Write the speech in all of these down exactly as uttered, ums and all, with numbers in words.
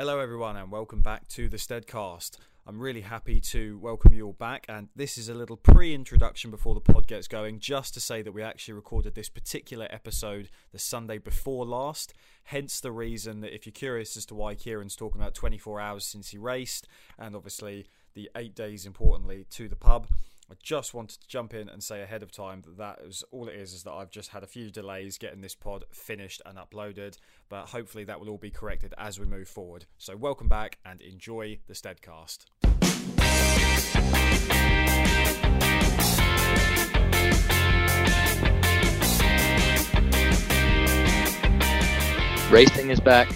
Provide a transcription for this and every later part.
Hello everyone and welcome back to the Steadcast. I'm really happy to welcome you all back, and this is a little pre-introduction before the pod gets going, just to say that we actually recorded this particular episode the Sunday before last, hence the reason that if you're curious as to why Kieran's talking about twenty-four hours since he raced, and obviously the eight days importantly to the pub, I just wanted to jump in and say ahead of time that that is all it is, is that I've just had a few delays getting this pod finished and uploaded, but hopefully that will all be corrected as we move forward. So welcome back and enjoy the Steadcast. Racing is back,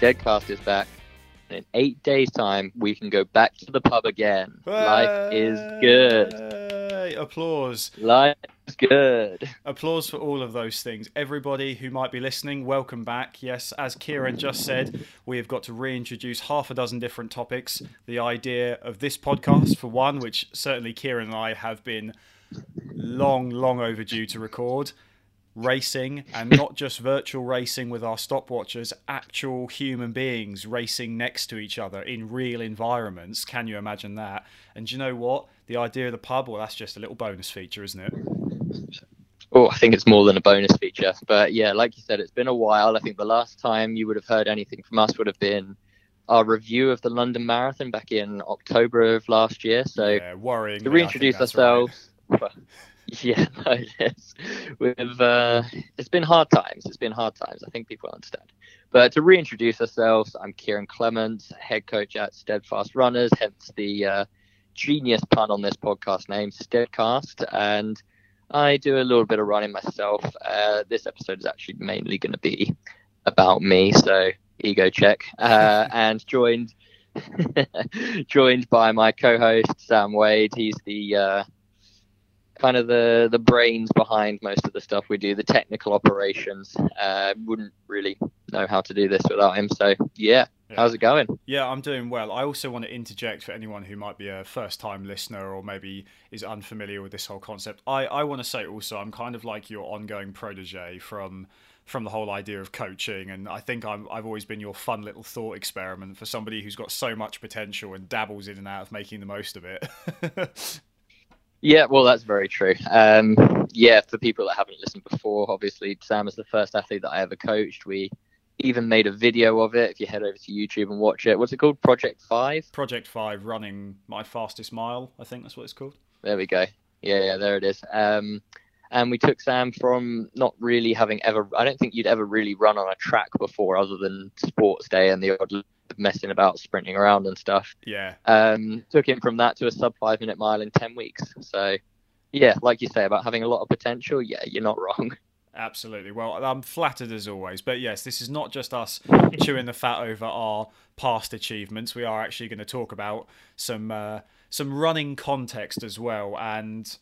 Steadcast is back. In eight days' time, we can go back to the pub again. Hey! Life is good. Hey! Applause. Life is good. Applause for all of those things. Everybody who might be listening, welcome back. Yes, as Kieran just said, we have got to reintroduce half a dozen different topics. The idea of this podcast, for one, which certainly Kieran and I have been long, long overdue to record. Racing, and not just virtual racing with our stopwatches, actual human beings racing next to each other in real environments. Can you imagine that? And do you know what? The idea of the pub, well, that's just a little bonus feature, isn't it? Oh, I think it's more than a bonus feature. But yeah, like you said, it's been a while. I think the last time you would have heard anything from us would have been our review of the London Marathon back in October of last year. So yeah, worrying to reintroduce ourselves. Right. Yeah, no, it is. We've, uh, it's been hard times. It's been hard times. I think people understand. But to reintroduce ourselves, I'm Kieran Clements, head coach at Steadfast Runners, hence the uh, genius pun on this podcast name, Steadcast. And I do a little bit of running myself. Uh, this episode is actually mainly going to be about me, so ego check. Uh, and joined, joined by my co-host, Sam Wade. He's the... Uh, kind of the the brains behind most of the stuff we do, the technical operations. Uh wouldn't really know how to do this without him, so yeah. yeah how's it going? Yeah, I'm doing well. I also want to interject for anyone who might be a first-time listener or maybe is unfamiliar with this whole concept. I I want to say also I'm kind of like your ongoing protege from from the whole idea of coaching, and I think I'm, I've always been your fun little thought experiment for somebody who's got so much potential and dabbles in and out of making the most of it. Yeah, well, that's very true. Um, yeah, for people that haven't listened before, obviously, Sam is the first athlete that I ever coached. We even made a video of it. If you head over to YouTube and watch it, what's it called? Project five? Project five, running my fastest mile, I think that's what it's called. There we go. Yeah, yeah, there it is. Um, and we took Sam from not really having ever, I don't think you'd ever really run on a track before other than sports day and the odd messing about sprinting around and stuff. Yeah. Um, took him from that to a sub five minute mile in ten weeks. So yeah, like you say about having a lot of potential. Yeah, you're not wrong. Absolutely. Well, I'm flattered as always, but yes, this is not just us chewing the fat over our past achievements. We are actually going to talk about some, uh, some running context as well. And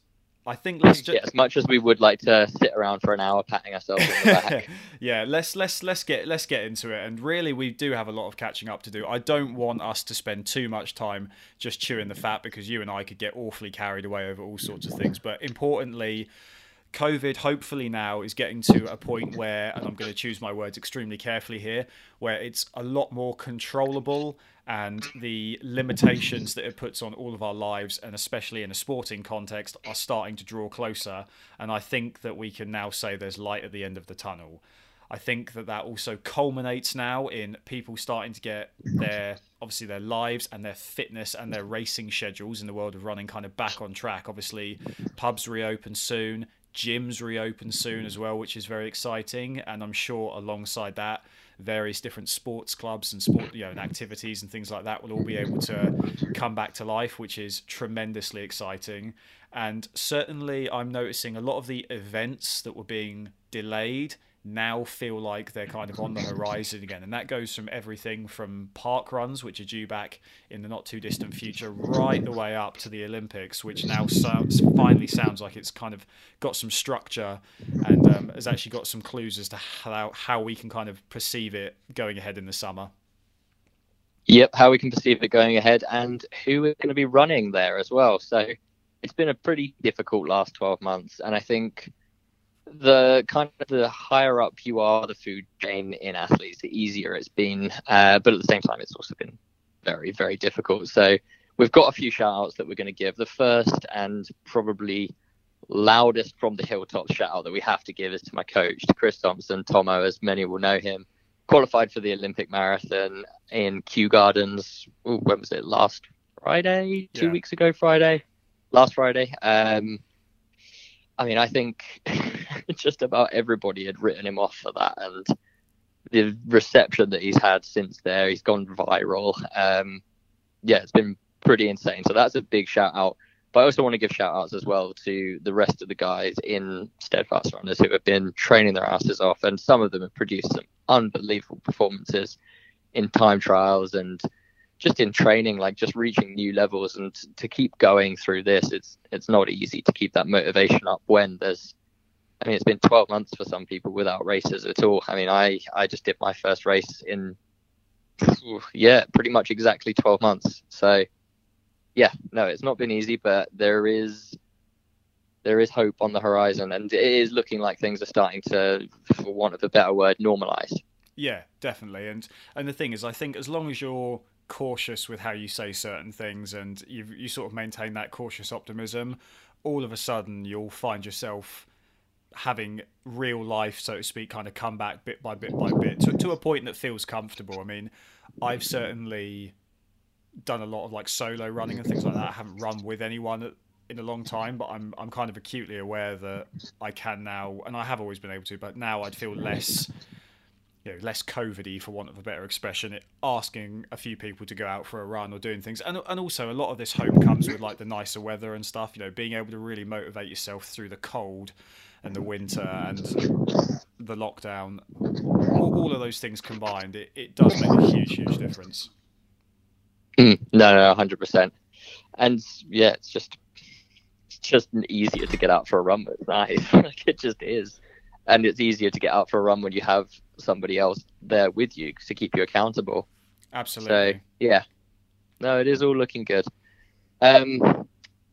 I think let's just... yeah, as much as we would like to sit around for an hour patting ourselves on the back. yeah, let's let's let's get let's get into it. And really, we do have a lot of catching up to do. I don't want us to spend too much time just chewing the fat, because you and I could get awfully carried away over all sorts of things. But importantly, COVID hopefully now is getting to a point where, and I'm going to choose my words extremely carefully here, where it's a lot more controllable, and the limitations that it puts on all of our lives, and especially in a sporting context, are starting to draw closer. And I think that we can now say there's light at the end of the tunnel. I think that that also culminates now in people starting to get their, obviously their lives and their fitness and their racing schedules in the world of running kind of back on track. Obviously, pubs reopen soon. Gyms reopen soon as well, which is very exciting, and I'm sure alongside that various different sports clubs and sport you know and activities and things like that will all be able to come back to life, which is tremendously exciting. And certainly I'm noticing a lot of the events that were being delayed now feel like they're kind of on the horizon again, and that goes from everything from park runs, which are due back in the not too distant future, right the way up to the Olympics, which now sounds finally sounds like it's kind of got some structure and um, has actually got some clues as to how, how we can kind of perceive it going ahead in the summer. Yep, how we can perceive it going ahead and who is going to be running there as well. So it's been a pretty difficult last twelve months, and I think the kind of the higher up you are the food chain in athletes, the easier it's been. Uh, but at the same time, it's also been very, very difficult. So we've got a few shout-outs that we're going to give. The first and probably loudest from the hilltop shout-out that we have to give is to my coach, to Chris Thompson. Tomo, as many will know him, qualified for the Olympic Marathon in Kew Gardens. Ooh, when was it? Last Friday? Two yeah. weeks ago, Friday? Last Friday. Um, I mean, I think just about everybody had written him off for that, and the reception that he's had since there, he's gone viral. Um, yeah, it's been pretty insane. So that's a big shout out. But I also want to give shout outs as well to the rest of the guys in Steadfast Runners who have been training their asses off, and some of them have produced some unbelievable performances in time trials and just in training, like just reaching new levels. And to keep going through this, it's it's not easy to keep that motivation up when there's, I mean, it's been twelve months for some people without races at all. I mean, I, I just did my first race in, yeah, pretty much exactly twelve months. So yeah, no, it's not been easy, but there is there is hope on the horizon, and it is looking like things are starting to, for want of a better word, normalise. Yeah, definitely. And and the thing is, I think as long as you're cautious with how you say certain things and you you sort of maintain that cautious optimism, all of a sudden you'll find yourself having real life, so to speak, kind of come back bit by bit by bit to, to a point that feels comfortable. I mean, I've certainly done a lot of like solo running and things like that. I haven't run with anyone in a long time, but I'm I'm kind of acutely aware that I can now, and I have always been able to, but now I'd feel less, you know, less COVIDy, for want of a better expression, it, asking a few people to go out for a run or doing things. And and also a lot of this hope comes with like the nicer weather and stuff, you know, being able to really motivate yourself through the cold and the winter and the lockdown, all, all of those things combined, it, it does make a huge, huge difference. Mm, no, no, one hundred percent. And yeah, it's just it's just easier to get out for a run with knives. Like, it just is. And it's easier to get out for a run when you have somebody else there with you to keep you accountable. Absolutely. So, yeah. No, it is all looking good. Um,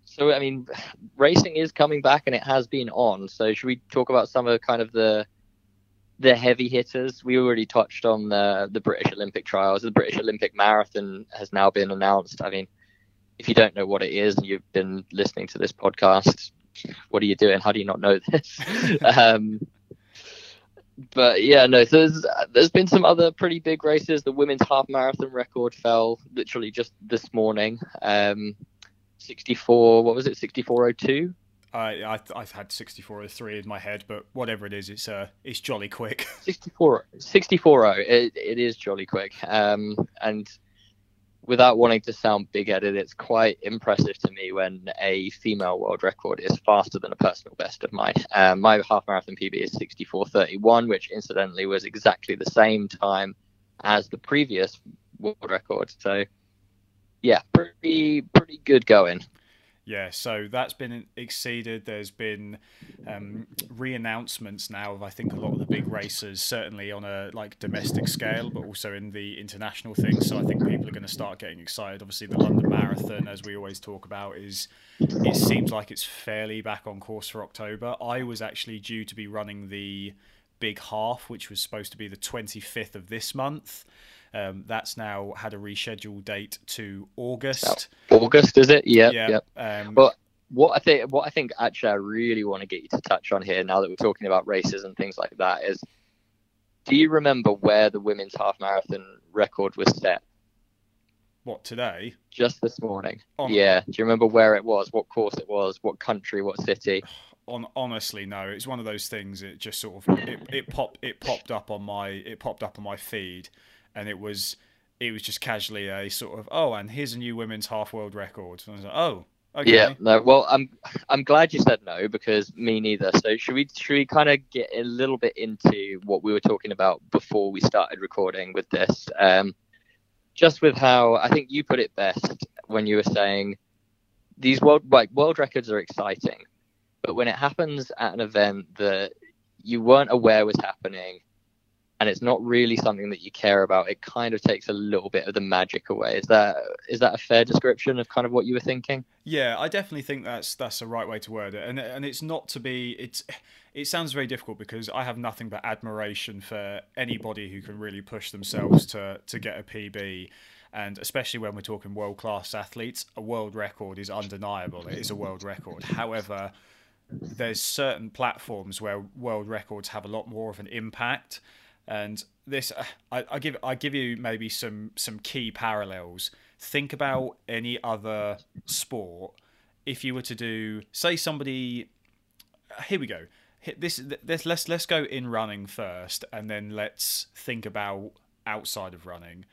so, I mean, racing is coming back and it has been on. So should we talk about some of kind of the the heavy hitters? We already touched on the, the British Olympic trials. The British Olympic Marathon has now been announced. I mean, if you don't know what it is and you've been listening to this podcast, what are you doing? How do you not know this? um, but yeah, no, so there's, there's been some other pretty big races. The women's half marathon record fell literally just this morning. Um, sixty-four, what was it? sixty-four oh two? I, I I've had sixty-four oh three in my head, but whatever it is, it's uh it's jolly quick. sixty-four oh, it, it is jolly quick. Um, and without wanting to sound big-headed, it's quite impressive to me when a female world record is faster than a personal best of mine. Um, my half marathon P B is sixty-four thirty-one, which incidentally was exactly the same time as the previous world record. So yeah, pretty pretty good going. Yeah, so that's been exceeded. There's been um, re-announcements now of, I think, a lot of the big races, certainly on a like domestic scale, but also in the international thing. So I think people are going to start getting excited. Obviously, the London Marathon, as we always talk about, is it seems like it's fairly back on course for October. I was actually due to be running the big half, which was supposed to be the twenty-fifth of this month. Um, that's now had a rescheduled date to August. August, is it? Yep, yeah. Yep. Um, but what I think, what I think actually I really want to get you to touch on here, now that we're talking about races and things like that, is do you remember where the women's half marathon record was set? What, today? Just this morning. On- yeah. Do you remember where it was? What course it was? What country? What city? On honestly, no. It's one of those things. It just sort of it, it popped it popped up on my it popped up on my feed. And it was, it was just casually a sort of, oh, and here's a new women's half world record. And I was like, oh, okay. Yeah, no, well, I'm, I'm glad you said no, because me neither. So should we, should we kind of get a little bit into what we were talking about before we started recording with this? Um, just with how I think you put it best when you were saying these world, like world records are exciting, but when it happens at an event that you weren't aware was happening, and it's not really something that you care about, it kind of takes a little bit of the magic away. Is that is that a fair description of kind of what you were thinking? Yeah, I definitely think that's that's the right way to word it. And and it's not to be it's it sounds very difficult, because I have nothing but admiration for anybody who can really push themselves to to get a P B. And especially when we're talking world-class athletes, a world record is undeniable. It is a world record. However, there's certain platforms where world records have a lot more of an impact. And this, I, I give, I give you maybe some some key parallels. Think about any other sport. If you were to do, say, somebody, here we go. This, this let's let's go in running first, and then let's think about outside of running.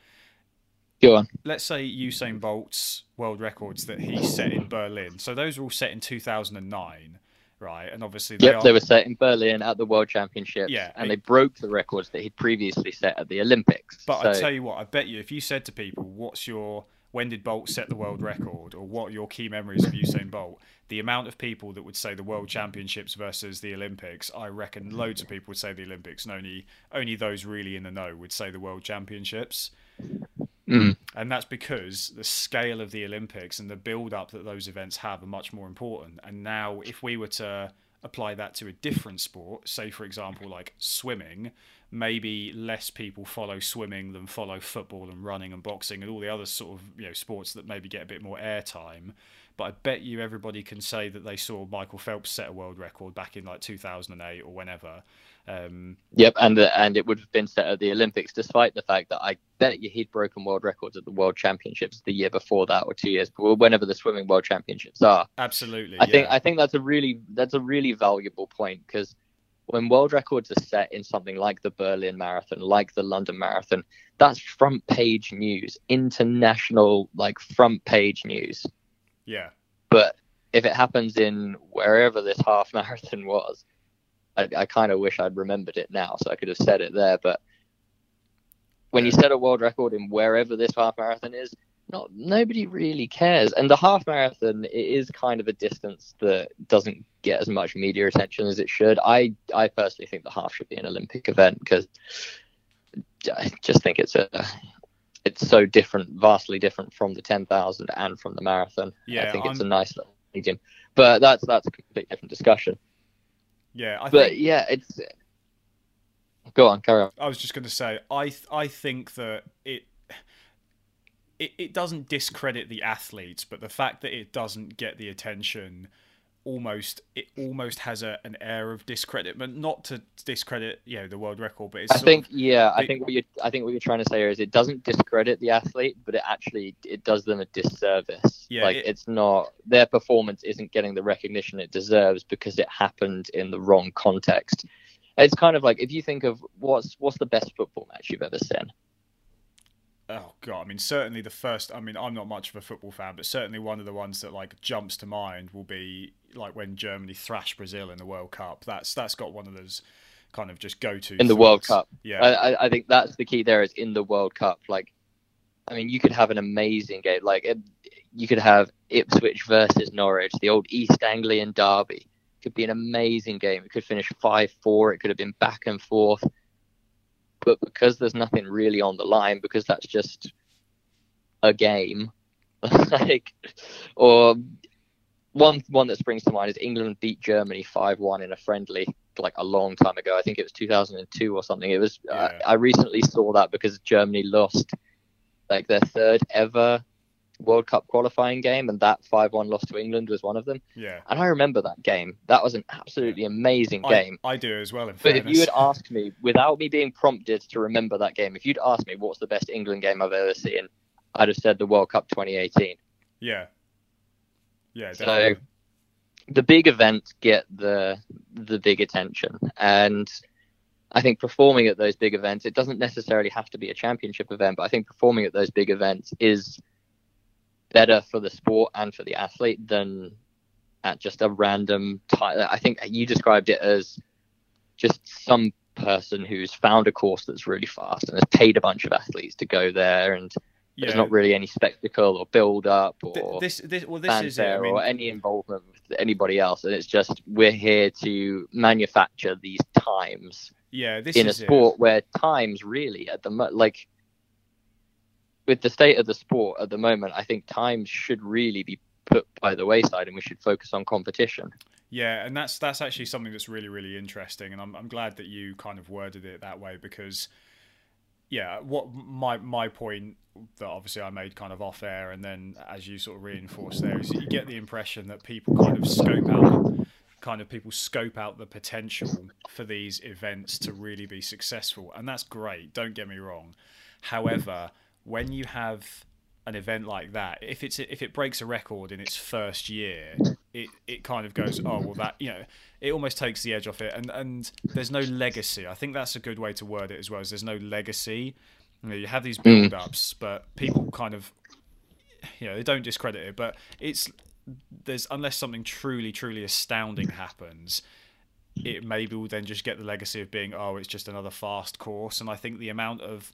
Go on. Let's say Usain Bolt's world records that he set in Berlin. So those were all set in two thousand nine, right? And obviously they, yep, are... they were set in Berlin at the World Championships, yeah, and it... they broke the records that he'd previously set at the Olympics. But so... I tell you what, I bet you if you said to people, "What's your when did Bolt set the world record?" or "What are your key memories of Usain Bolt?" the amount of people that would say the World Championships versus the Olympics, I reckon loads of people would say the Olympics, and only only those really in the know would say the World Championships. Mm. And that's because the scale of the Olympics and the build-up that those events have are much more important. And now if we were to apply that to a different sport, say, for example, like swimming, maybe less people follow swimming than follow football and running and boxing and all the other sort of, you know, sports that maybe get a bit more airtime. But I bet you everybody can say that they saw Michael Phelps set a world record back in like two thousand eight or whenever. Um, yep, and the, and it would have been set at the Olympics, despite the fact that I bet you he'd broken world records at the World Championships the year before that, or two years, whenever the swimming World Championships are. Absolutely, I yeah. think I think that's a really that's a really valuable point, because when world records are set in something like the Berlin Marathon, like the London Marathon, that's front page news, international, like front page news. Yeah, but if it happens in wherever this half marathon was, I, I kind of wish I'd remembered it now so I could have said it there. But when you set a world record in wherever this half marathon is, not nobody really cares. And the half marathon, it is kind of a distance that doesn't get as much media attention as it should. I, I personally think the half should be an Olympic event, because I just think it's a... it's so different, vastly different from the ten thousand and from the marathon. Yeah, I think I'm... it's a nice little medium. But that's that's a completely different discussion. Yeah, I but think... yeah, it's go on, carry on. I was just going to say, I th- I think that it, it it doesn't discredit the athletes, but the fact that it doesn't get the attention, almost it almost has a, an air of discreditment. Not to discredit, you know, the world record, but it's I think of, yeah, I it, think what you I think what you're trying to say is it doesn't discredit the athlete, but it actually it does them a disservice. Yeah, like it, it's not their performance isn't getting the recognition it deserves because it happened in the wrong context. It's kind of like if you think of what's what's the best football match you've ever seen. Oh god! I mean, certainly the first. I mean, I'm not much of a football fan, but certainly one of the ones that like jumps to mind will be like when Germany thrashed Brazil in the World Cup. That's that's got one of those kind of just go-to in thoughts. The World Cup. Yeah, I, I think that's the key. There is in the World Cup. Like, I mean, you could have an amazing game. Like, it, you could have Ipswich versus Norwich, the old East Anglian derby. It could be an amazing game. It could finish five four. It could have been back and forth. But because there's nothing really on the line, because that's just a game, like, or one one that springs to mind is England beat Germany five one in a friendly like a long time ago. I think it was two thousand two or something. It was. Yeah. Uh, I recently saw that because Germany lost like their third ever World Cup qualifying game, and that five one loss to England was one of them. Yeah, and I remember that game. That was an absolutely amazing game. I, I do as well, in fairness. But if you had asked me, without me being prompted to remember that game, if you'd asked me what's the best England game I've ever seen, I'd have said the World Cup twenty eighteen. Yeah, yeah. Definitely. So the big events get the the big attention, and I think performing at those big events, it doesn't necessarily have to be a championship event, but I think performing at those big events is better for the sport and for the athlete than at just a random time. I think you described it as just some person who's found a course that's really fast and has paid a bunch of athletes to go there, and yeah, there's not really any spectacle or build up or this, this, well, this fanfare is, I mean, or any involvement with anybody else. And it's just, we're here to manufacture these times Yeah, this in is a sport it. where times really at the mo- like with the state of the sport at the moment, I think times should really be put by the wayside, and we should focus on competition. Yeah, and that's that's actually something that's really really interesting, and I'm I'm glad that you kind of worded it that way, because yeah, what my my point that obviously I made kind of off air, and then as you sort of reinforced there, is that you get the impression that people kind of scope out kind of people scope out the potential for these events to really be successful, and that's great, don't get me wrong. However, when you have an event like that, if it's if it breaks a record in its first year, it it kind of goes, oh well, that, you know, it almost takes the edge off it, and and there's no legacy. I think that's a good way to word it as well, is there's no legacy. You know, you have these build-ups, but people kind of, you know, they don't discredit it, but it's there's unless something truly truly astounding happens, it maybe will then just get the legacy of being, oh, it's just another fast course. And I think the amount of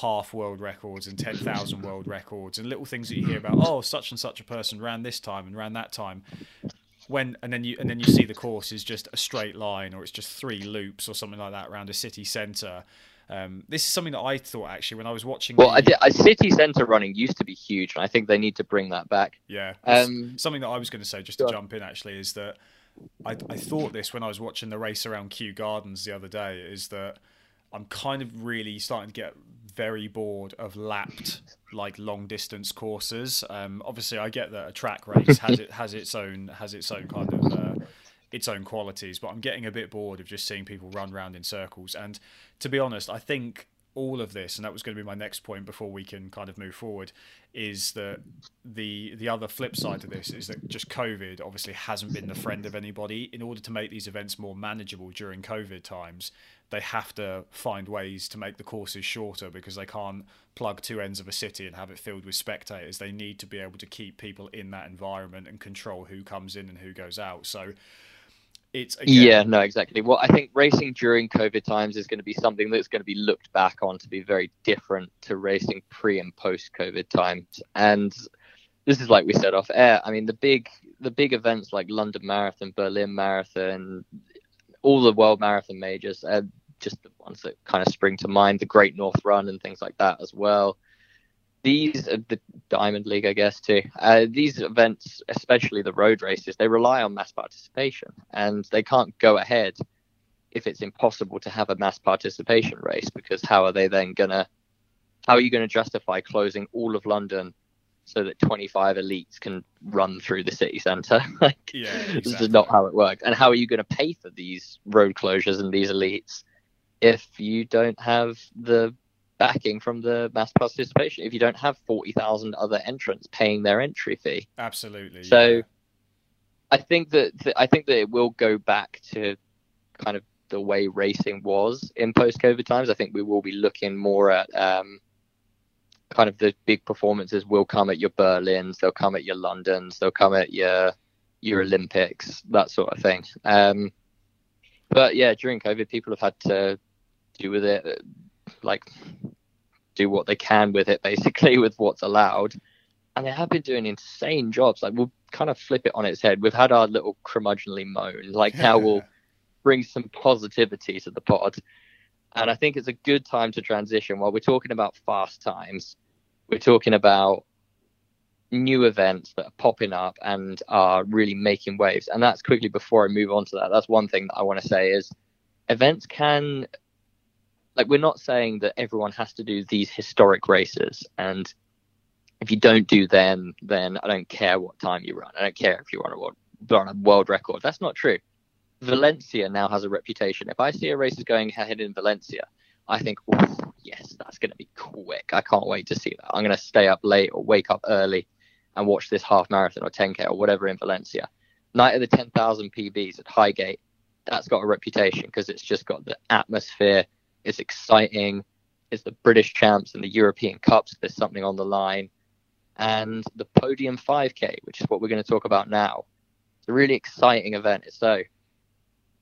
half world records and ten thousand world records and little things that you hear about, oh, such and such a person ran this time and ran that time, when and then you and then you see the course is just a straight line, or it's just three loops or something like that around a city centre. Um, this is something that I thought actually when I was watching. Well, the... I did, I, city centre running used to be huge, and I think they need to bring that back. Yeah, um, something that I was going to say just to jump in actually is that I, I thought this when I was watching the race around Kew Gardens the other day, is that I'm kind of really starting to get very bored of lapped, like, long distance courses. Um, obviously, I get that a track race has it has its own has its own kind of uh, its own qualities, but I'm getting a bit bored of just seeing people run round in circles. And to be honest, I think all of this, and that was going to be my next point before we can kind of move forward, is that the the other flip side to this is that just COVID obviously hasn't been the friend of anybody. In order to make these events more manageable during COVID times, they have to find ways to make the courses shorter, because they can't plug two ends of a city and have it filled with spectators. They need to be able to keep people in that environment and control who comes in and who goes out. So it's again, yeah, no, exactly. Well, I think racing during COVID times is going to be something that's going to be looked back on to be very different to racing pre and post COVID times. And this is like we said off air. I mean, the big the big events like London Marathon, Berlin Marathon, all the World Marathon majors, uh, just the ones that kind of spring to mind, the Great North Run and things like that as well. These are the Diamond League, I guess, too. Uh, these events, especially the road races, they rely on mass participation, and they can't go ahead if it's impossible to have a mass participation race, because how are they then going to, how are you going to justify closing all of London so that twenty-five elites can run through the city centre? Like, yeah, exactly. This is not how it works. And how are you going to pay for these road closures and these elites if you don't have the backing from the mass participation, if you don't have forty thousand other entrants paying their entry fee? Absolutely. So yeah. I think that th- I think that it will go back to kind of the way racing was in post-COVID times. I think we will be looking more at um, kind of the big performances will come at your Berlins, they'll come at your Londons, they'll come at your your Olympics, that sort of thing. Um, but yeah, during COVID, people have had to do with it, like do what they can with it, basically, with what's allowed. And they have been doing insane jobs. Like, we'll kind of flip it on its head. We've had our little curmudgeonly moan. Like, now we'll bring some positivity to the pod. And I think it's a good time to transition. While we're talking about fast times, we're talking about new events that are popping up and are really making waves. And that's quickly before I move on to that. That's one thing that I want to say is events can... Like, we're not saying that everyone has to do these historic races, and if you don't do them, then I don't care what time you run. I don't care if you run a world, run a world record. That's not true. Valencia now has a reputation. If I see a race is going ahead in Valencia, I think, oh, yes, that's going to be quick. I can't wait to see that. I'm going to stay up late or wake up early and watch this half marathon or ten K or whatever in Valencia. Night of the ten thousand P Bs at Highgate, that's got a reputation because it's just got the atmosphere. It's exciting. It's the British champs and the European Cups. There's something on the line. And the Podium five K, which is what we're going to talk about now. It's a really exciting event. So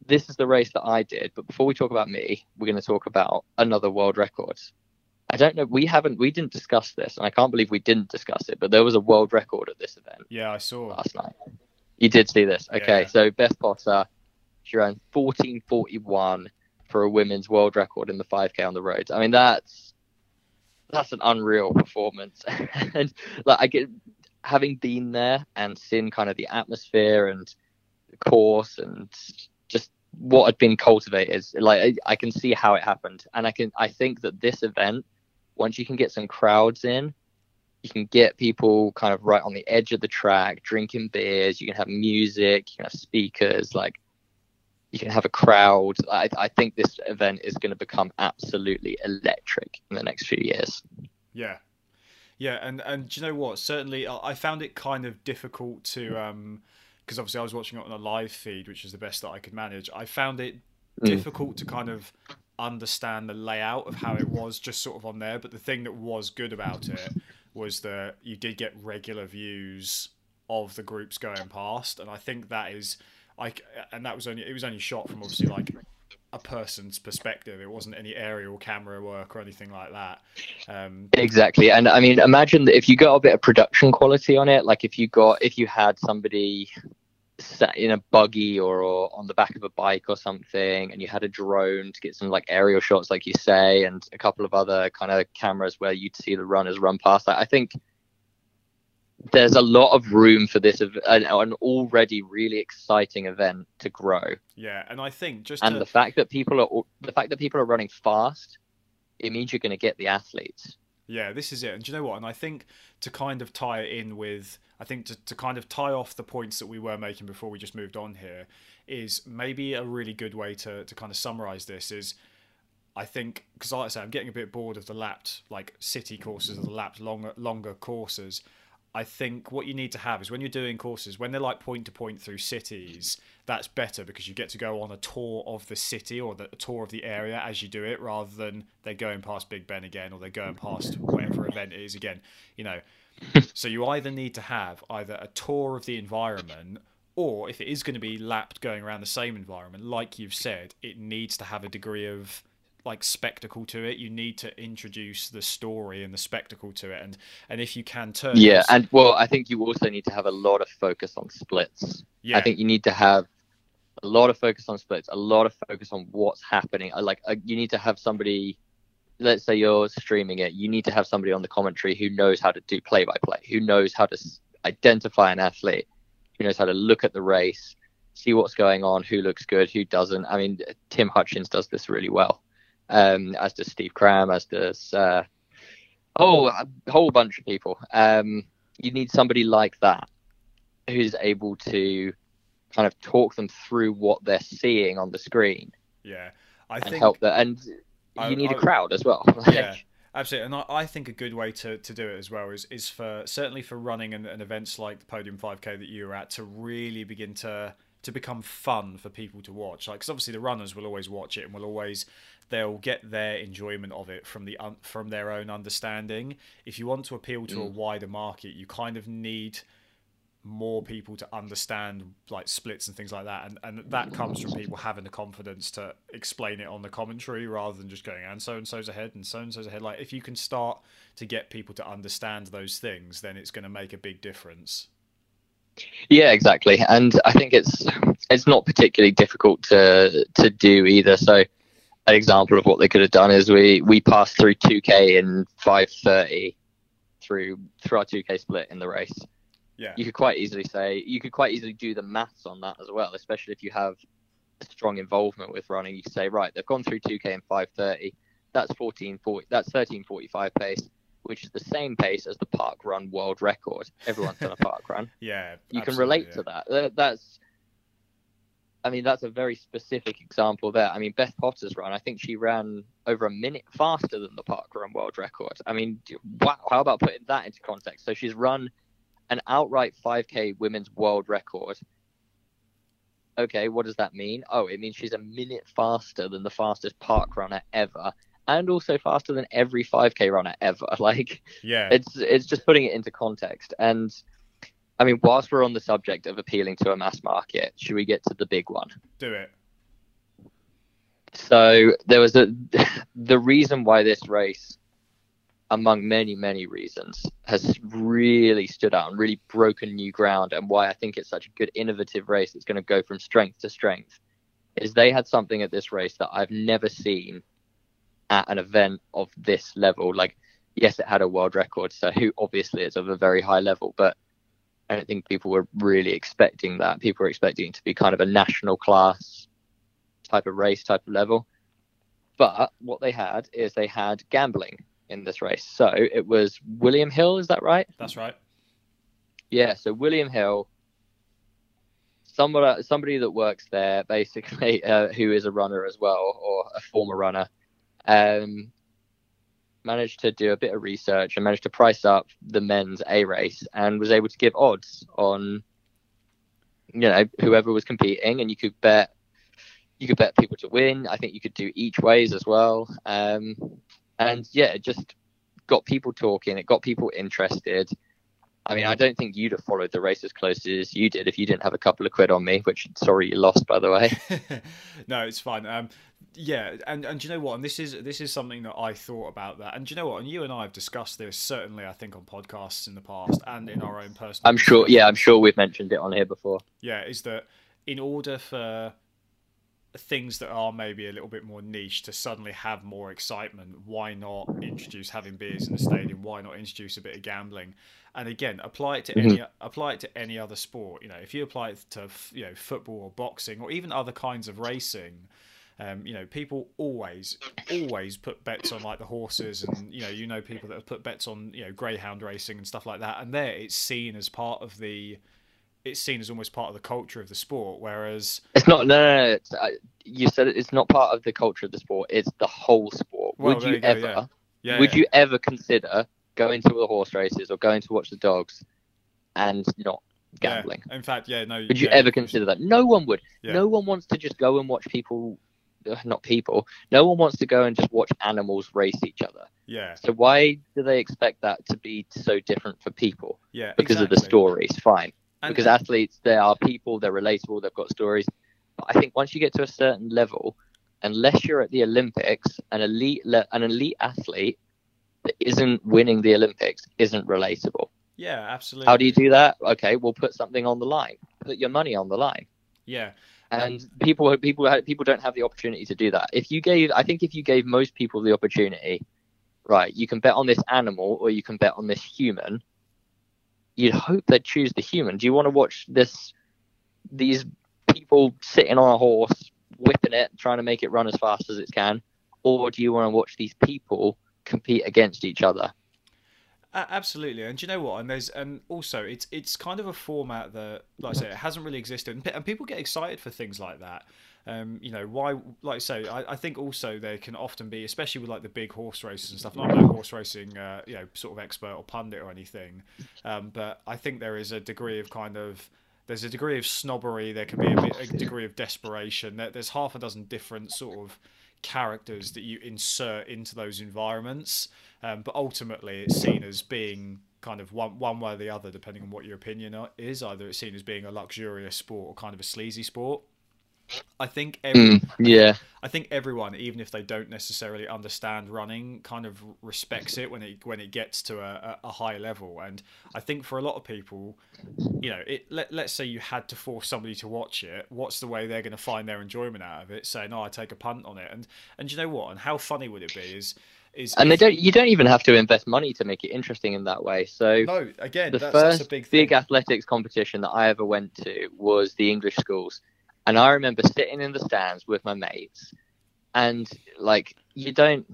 this is the race that I did. But before we talk about me, we're going to talk about another world record. I don't know. We haven't, we didn't discuss this. And I can't believe we didn't discuss it. But there was a world record at this event. Yeah, I saw. Last night. You did see this. Okay. Yeah. So Beth Potter, she ran fourteen forty-one. for a women's world record in the five K on the roads. I mean, that's that's an unreal performance. And like, I get, having been there and seen kind of the atmosphere and the course and just what had been cultivated, like I, I can see how it happened. And I can I think that this event, once you can get some crowds in, you can get people kind of right on the edge of the track, drinking beers, you can have music, you can have speakers, like you can have a crowd. I, I think this event is going to become absolutely electric in the next few years. Yeah. Yeah. And, and do you know what? Certainly I found it kind of difficult to, um, because obviously I was watching it on a live feed, which is the best that I could manage. I found it mm. difficult to kind of understand the layout of how it was just sort of on there. But the thing that was good about it was that you did get regular views of the groups going past. And I think that is like, and that was only, it was only shot from obviously like a person's perspective. It wasn't any aerial camera work or anything like that. Um, exactly. And I mean, imagine that if you got a bit of production quality on it, like if you got, if you had somebody sat in a buggy or, or on the back of a bike or something, and you had a drone to get some like aerial shots like you say, and a couple of other kind of cameras where you'd see the runners run past, that I think there's a lot of room for this an, an already really exciting event to grow. Yeah. And I think just and to... the fact that people are the fact that people are running fast, it means you're going to get the athletes. Yeah, this is it. And do you know what? And I think to kind of tie it in with, I think to, to kind of tie off the points that we were making before we just moved on here, is maybe a really good way to, to kind of summarize this is, I think, because like I say, I'm getting a bit bored of the lapped, like city courses, or the lapped longer, longer courses. I think what you need to have is when you're doing courses, when they're like point to point through cities, that's better because you get to go on a tour of the city or the a tour of the area as you do it, rather than they're going past Big Ben again, or they're going past whatever event it is again, you know. So you either need to have either a tour of the environment, or if it is going to be lapped going around the same environment, like you've said, it needs to have a degree of like spectacle to it. You need to introduce the story and the spectacle to it, and and if you can turn yeah this... and well I think you also need to have a lot of focus on splits. Yeah, I think you need to have a lot of focus on splits, a lot of focus on what's happening. I like uh, you need to have somebody, let's say you're streaming it, you need to have somebody on the commentary who knows how to do play-by-play, who knows how to identify an athlete, who knows how to look at the race, see what's going on, who looks good, who doesn't. I mean, Tim Hutchins does this really well. Um, as does Steve Cram, as does uh, oh, a whole bunch of people. Um, you need somebody like that who's able to kind of talk them through what they're seeing on the screen. Yeah, I and think help that. And I, you need I, a crowd as well. Yeah, absolutely. And I, I think a good way to, to do it as well is is for certainly for running and, and events like the Podium five K that you were at, to really begin to. to become fun for people to watch. Like, because obviously the runners will always watch it and will always, they'll get their enjoyment of it from the un, from their own understanding. If you want to appeal to mm. a wider market, you kind of need more people to understand like splits and things like that. And and that comes from people having the confidence to explain it on the commentary, rather than just going, and so-and-so's ahead and so-and-so's ahead. Like, if you can start to get people to understand those things, then it's going to make a big difference. Yeah, exactly. And I think it's it's not particularly difficult to to do either. So an example of what they could have done is we we passed through two K in five thirty through through our two K split in the race. Yeah, you could quite easily say you could quite easily do the maths on that as well, especially if you have a strong involvement with running. You could say, right, they've gone through two K in five thirty, that's fourteen forty, that's thirteen forty-five pace, which is the same pace as the park run world record. Everyone's done a park run. Yeah, you can relate yeah. to that. That's, I mean, that's a very specific example there. I mean, Beth Potter's run, I think she ran over a minute faster than the park run world record. I mean, wow, how about putting that into context? So she's run an outright five K women's world record. Okay, what does that mean? Oh, it means she's a minute faster than the fastest park runner ever, and also faster than every five K runner ever. Like, yeah, it's it's just putting it into context. And I mean, whilst we're on the subject of appealing to a mass market, should we get to the big one? Do it. So there was a the reason why this race, among many many reasons, has really stood out and really broken new ground, and why I think it's such a good innovative race that's going to go from strength to strength is they had something at this race that I've never seen at an event of this level. Like, yes, it had a world record, so who obviously it's of a very high level, but I don't think people were really expecting that. People were expecting it to be kind of a national class type of race, type of level. But what they had is they had gambling in this race. So it was William Hill, is that right? That's right. Yeah, so William Hill, somebody, somebody that works there, basically, uh, who is a runner as well, or a former runner, um, managed to do a bit of research and managed to price up the men's A race and was able to give odds on, you know, whoever was competing. And you could bet, you could bet people to win. I think you could do each ways as well. Um, and yeah, it just got people talking. It got people interested. I mean, I don't think you'd have followed the race as closely as you did if you didn't have a couple of quid on me, which, sorry, you lost, by the way. No, it's fine. Um, yeah, and, and do you know what? And this is this is something that I thought about that. And do you know what? And you and I have discussed this, certainly, I think, on podcasts in the past and in our own personal... I'm sure, yeah, I'm sure we've mentioned it on here before. Yeah, is that in order for things that are maybe a little bit more niche to suddenly have more excitement, why not introduce having beers in the stadium? Why not introduce a bit of gambling? And again, apply it to mm-hmm. any apply it to any other sport. You know, if you apply it to, you know, football or boxing or even other kinds of racing, um, you know, people always always put bets on like the horses, and you know, you know people that have put bets on, you know, greyhound racing and stuff like that. And there, it's seen as part of the, it's seen as almost part of the culture of the sport. Whereas it's not. No, no, no it's, uh, you said it, it's not part of the culture of the sport. It's the whole sport. Well, would you, you go, ever? Yeah. Yeah, would yeah. you ever consider going to the horse races or going to watch the dogs and not gambling? Yeah. In fact, yeah, no. Would you yeah, ever consider that? No one would. Yeah. No one wants to just go and watch people, not people, no one wants to go and just watch animals race each other. Yeah. So why do they expect that to be so different for people? Yeah, because exactly. of the stories, fine. And, because athletes, they are people, they're relatable, they've got stories. But I think once you get to a certain level, unless you're at the Olympics, an elite, an elite athlete that isn't winning the Olympics isn't relatable. Yeah, absolutely. How do you do that? Okay, we'll put something on the line. Put your money on the line. Yeah. And um, people people people don't have the opportunity to do that. If you gave, I think if you gave most people the opportunity, right, you can bet on this animal or you can bet on this human, you'd hope they'd choose the human. Do you want to watch this? These people sitting on a horse, whipping it, trying to make it run as fast as it can? Or do you want to watch these people compete against each other? Uh, absolutely. And do you know what? And there's, and also it's it's kind of a format that, like I say, it hasn't really existed, and, and people get excited for things like that. Um, you know, why, like I say, I, I think also there can often be, especially with like the big horse races and stuff, not like horse racing, uh, you know, sort of expert or pundit or anything. Um, but I think there is a degree of kind of, there's a degree of snobbery. There can be a, bit, a degree of desperation. There, there's half a dozen different sort of characters that you insert into those environments. Um, but ultimately it's seen as being kind of one one way or the other, depending on what your opinion is. Either it's seen as being a luxurious sport or kind of a sleazy sport. I think every, mm, yeah. I think everyone, even if they don't necessarily understand running, kind of respects it when it when it gets to a, a high level. And I think for a lot of people, you know, it, let, let's say you had to force somebody to watch it, what's the way they're going to find their enjoyment out of it? Saying, no, I take a punt on it. And and you know what? And how funny would it be is... Is and they don't. You don't even have to invest money to make it interesting in that way. So no, again, the that's, first that's a big, big athletics competition that I ever went to was the English schools. And I remember sitting in the stands with my mates, and like you don't,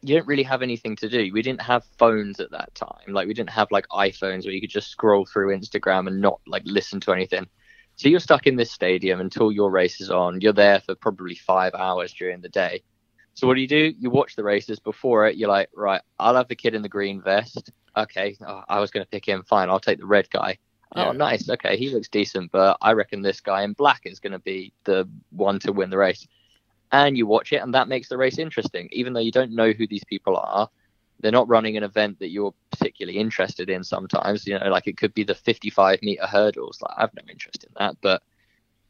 you don't really have anything to do. We didn't have phones at that time. Like we didn't have like iPhones where you could just scroll through Instagram and not like listen to anything. So you're stuck in this stadium until your race is on. You're there for probably five hours during the day. So what do you do? You watch the races. Before it, you're like, right, I'll have the kid in the green vest. Okay, oh, I was going to pick him. Fine, I'll take the red guy. Yeah. Oh, nice. Okay, he looks decent, but I reckon this guy in black is going to be the one to win the race. And you watch it, and that makes the race interesting. Even though you don't know who these people are, they're not running an event that you're particularly interested in sometimes. You know, like it could be the fifty-five meter hurdles. Like I've no interest in that, but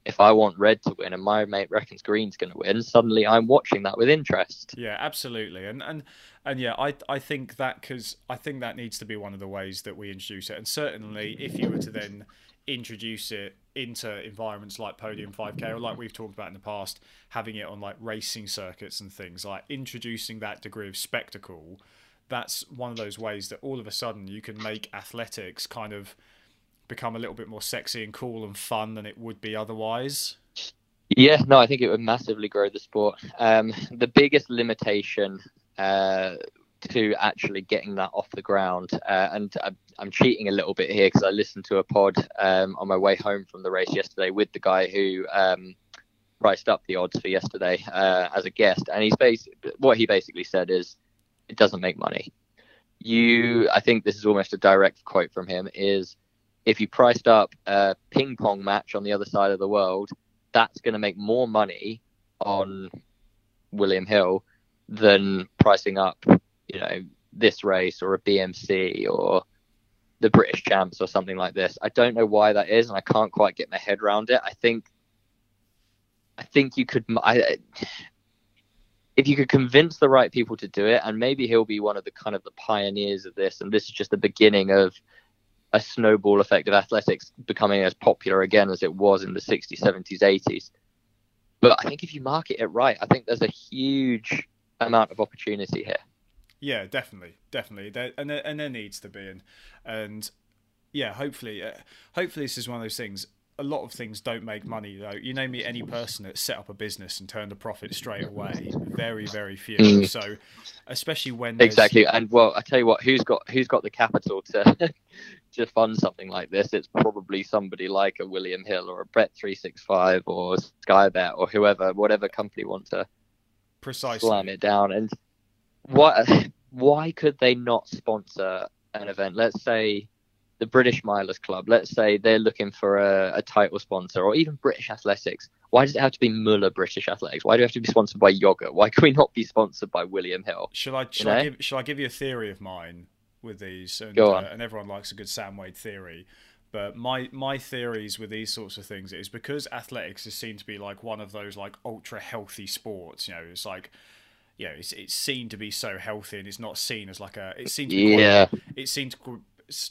if I want red to win and my mate reckons green's going to win, suddenly I'm watching that with interest. Yeah, absolutely. And and and yeah, I I think that because I think that needs to be one of the ways that we introduce it. And certainly, if you were to then introduce it into environments like Podium five K, or like we've talked about in the past, having it on like racing circuits and things, like introducing that degree of spectacle. That's one of those ways that all of a sudden you can make athletics kind of become a little bit more sexy and cool and fun than it would be otherwise. Yeah, no, I think it would massively grow the sport. Um, the biggest limitation uh, to actually getting that off the ground, uh, and I'm, I'm cheating a little bit here because I listened to a pod um, on my way home from the race yesterday with the guy who um, priced up the odds for yesterday uh, as a guest, and he's bas- what he basically said is, it doesn't make money. You, I think this is almost a direct quote from him, is if you priced up a ping pong match on the other side of the world, that's going to make more money on William Hill than pricing up, you know, this race or a B M C or the British Champs or something like this. I don't know why that is, and I can't quite get my head around it. I think, I think you could, I, if you could convince the right people to do it, and maybe he'll be one of the kind of the pioneers of this, and this is just the beginning of a snowball effect of athletics becoming as popular again as it was in the sixties, seventies, eighties. But I think if you market it right, I think there's a huge amount of opportunity here. Yeah, definitely, definitely. There, and, there, and there needs to be. And, and yeah, hopefully, uh, hopefully this is one of those things. A lot of things don't make money, though. You name me any person that set up a business and turned a profit straight away. Very, very few. Mm. So, especially when there's... exactly. And well, I tell you what, who's got who's got the capital to to fund something like this? It's probably somebody like a William Hill or a Bet three sixty-five or Skybet or whoever, whatever company want to precisely slam it down. And what? Why could they not sponsor an event? Let's say the British Milers Club, let's say they're looking for a, a title sponsor, or even British Athletics. Why does it have to be Müller British Athletics? Why do we have to be sponsored by yogurt? Why can we not be sponsored by William Hill? Shall I, shall I, give, shall I give you a theory of mine with these? And, Go on. Uh, and everyone likes a good Sam Wade theory. But my, my theories with these sorts of things is because athletics is seen to be like one of those like ultra healthy sports. You know, it's like... you know, it's, it's seen to be so healthy, and it's not seen as like a... It's seen to be yeah. quite, it's seen to...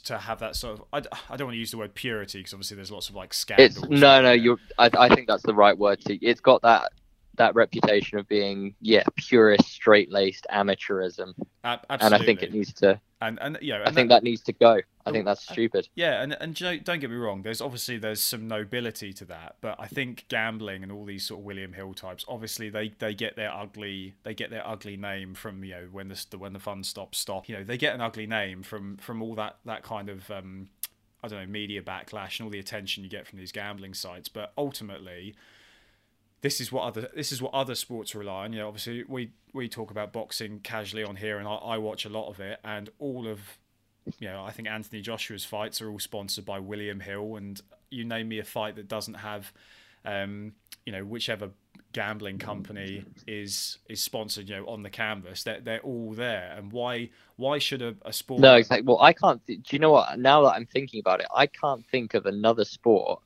to have that sort of, I, I don't want to use the word purity because obviously there's lots of like scandals. It's, no, no, you're, I, I think that's the right word. To, it's got that that reputation of being, yeah, purist, straight-laced amateurism. Ab- absolutely. And I think it needs to, and, and you know, and I that, think that needs to go. I think that's stupid. Yeah, and, and you know, don't get me wrong, there's obviously there's some nobility to that, but I think gambling and all these sort of William Hill types, obviously they, they get their ugly they get their ugly name from, you know, when the when the fun stops stop. You know, they get an ugly name from from all that that kind of um, I don't know, media backlash and all the attention you get from these gambling sites. But ultimately, This is what other this is what other sports rely on. You know, obviously we, we talk about boxing casually on here, and I, I watch a lot of it. And all of, you know, I think Anthony Joshua's fights are all sponsored by William Hill. And you name me a fight that doesn't have, um, you know, whichever gambling company is is sponsored, you know, on the canvas. They're they're all there. And why why should a, a sport? No, exactly. Well, I can't. Th- do you know what? Now that I'm thinking about it, I can't think of another sport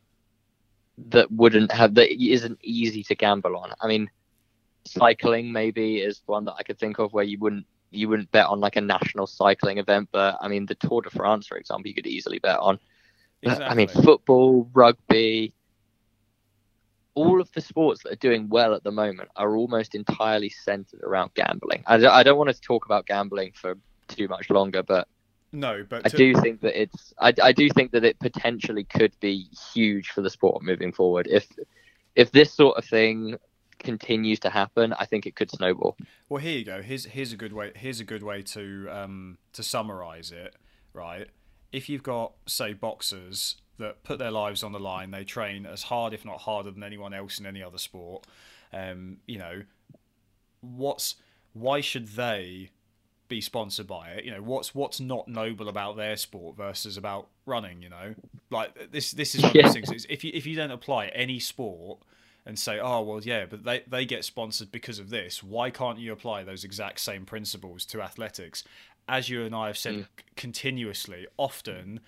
that wouldn't have that isn't easy to gamble on. I mean, cycling maybe is one that I could think of where you wouldn't you wouldn't bet on like a national cycling event, but I mean the Tour de France, for example, you could easily bet on. Exactly. But, I mean, football, rugby, all of the sports that are doing well at the moment are almost entirely centered around gambling. I don't, I don't want to talk about gambling for too much longer, but No, but I to... do think that it's. I, I do think that it potentially could be huge for the sport moving forward. If if this sort of thing continues to happen, I think it could snowball. Well, here you go. Here's here's a good way. Here's a good way to um to summarize it. Right, if you've got, say, boxers that put their lives on the line, they train as hard, if not harder, than anyone else in any other sport. Um, you know, what's why should they be sponsored by it? You know, what's what's not noble about their sport versus about running? You know, like this this is one yeah. of those things. If you if you don't apply any sport and say, oh well, yeah, but they they get sponsored because of this, why can't you apply those exact same principles to athletics? As you and I have said mm. c- continuously, often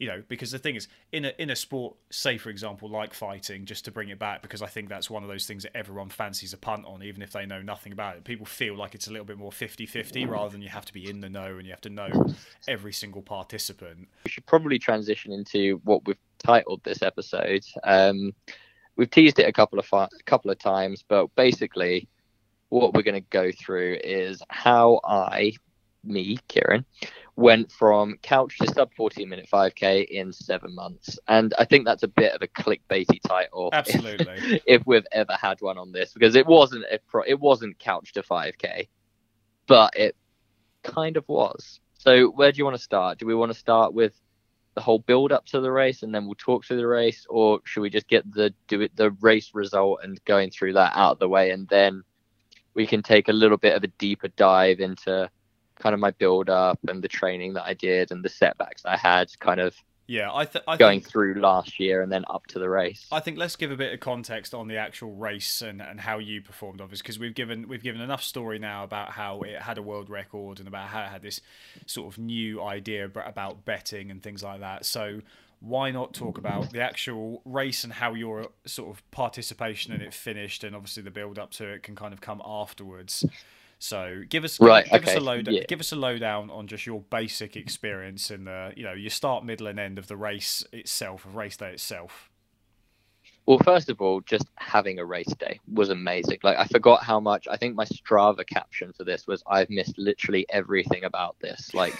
You know, because the thing is, in a in a sport, say for example, like fighting, just to bring it back, because I think that's one of those things that everyone fancies a punt on, even if they know nothing about it. People feel like it's a little bit more fifty fifty rather than you have to be in the know and you have to know every single participant. We should probably transition into what we've titled this episode. Um, we've teased it a couple of a couple of times, but basically what we're going to go through is how I, me, Kieran, went from couch to sub fourteen minute five K in seven months. And I think that's a bit of a clickbaity title. Absolutely. If, if we've ever had one on this, because it wasn't a pro, it wasn't couch to five K, but it kind of was. So where do you want to start? Do we want to start with the whole build up to the race and then we'll talk through the race, or should we just get the do it the race result and going through that out of the way, and then we can take a little bit of a deeper dive into kind of my build up and the training that I did and the setbacks I had kind of yeah, I th- I going think, through last year and then up to the race. I think let's give a bit of context on the actual race and, and how you performed, obviously, because we've given we've given enough story now about how it had a world record and about how it had this sort of new idea about betting and things like that. So why not talk about the actual race and how your sort of participation in it finished, and obviously the build up to it can kind of come afterwards. So give us right, give, okay. us a load, yeah. give us a lowdown on just your basic experience in the, you know, your start, middle and end of the race itself, of race day itself. Well, first of all, just having a race day was amazing. Like, I forgot how much, I think my Strava caption for this was, I've missed literally everything about this. Like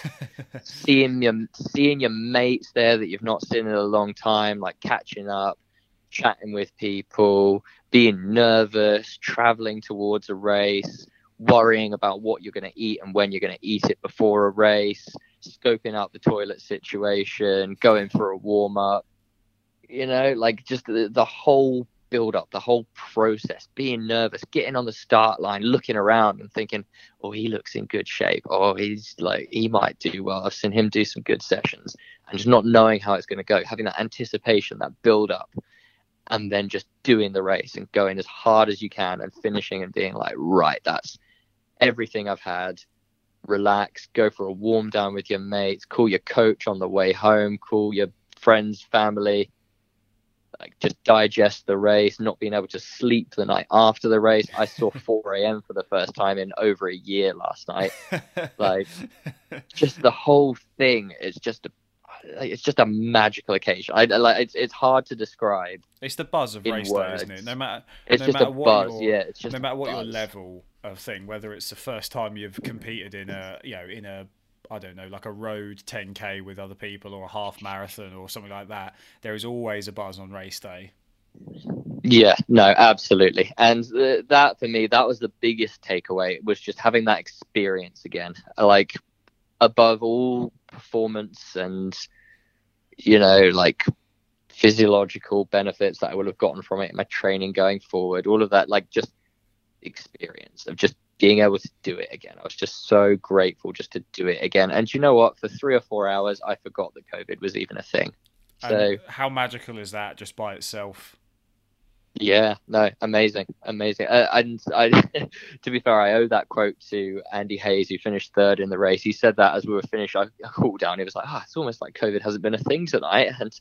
seeing your, seeing your mates there that you've not seen in a long time, like catching up, chatting with people, being nervous, traveling towards a race, worrying about what you're going to eat and when you're going to eat it before a race, scoping out the toilet situation, going for a warm-up, you know, like just the, the whole build-up, the whole process, being nervous, getting on the start line, looking around and thinking, oh, he looks in good shape, oh, he's like, he might do well, I've seen him do some good sessions, and just not knowing how it's going to go, having that anticipation, that build-up, and then just doing the race and going as hard as you can and finishing and being like, right, that's everything I've had. Relax, go for a warm down with your mates, call your coach on the way home, call your friends, family, like just digest the race, not being able to sleep the night after the race. I saw four a.m. for the first time in over a year last night. Like just the whole thing is just a It's just a magical occasion. I, like, it's it's hard to describe. It's the buzz of race day, isn't it? No matter, it's no just matter a what buzz. Your, yeah, it's just no matter what buzz. Your level of thing, whether it's the first time you've competed in a, you know, in a, I don't know, like a road ten K with other people or a half marathon or something like that. There is always a buzz on race day. Yeah, no, absolutely. And th- that for me, that was the biggest takeaway, was just having that experience again. Like, above all performance and, you know, like physiological benefits that I would have gotten from it in my training going forward, all of that, like just experience of just being able to do it again. I was just so grateful just to do it again. And you know what, for three or four hours I forgot that COVID was even a thing. So, how magical is that just by itself? Yeah, no, amazing, amazing. Uh, and I, to be fair, I owe that quote to Andy Hayes, who finished third in the race. He said that as we were finished, I called down. He was like, "Ah, oh, it's almost like COVID hasn't been a thing tonight." And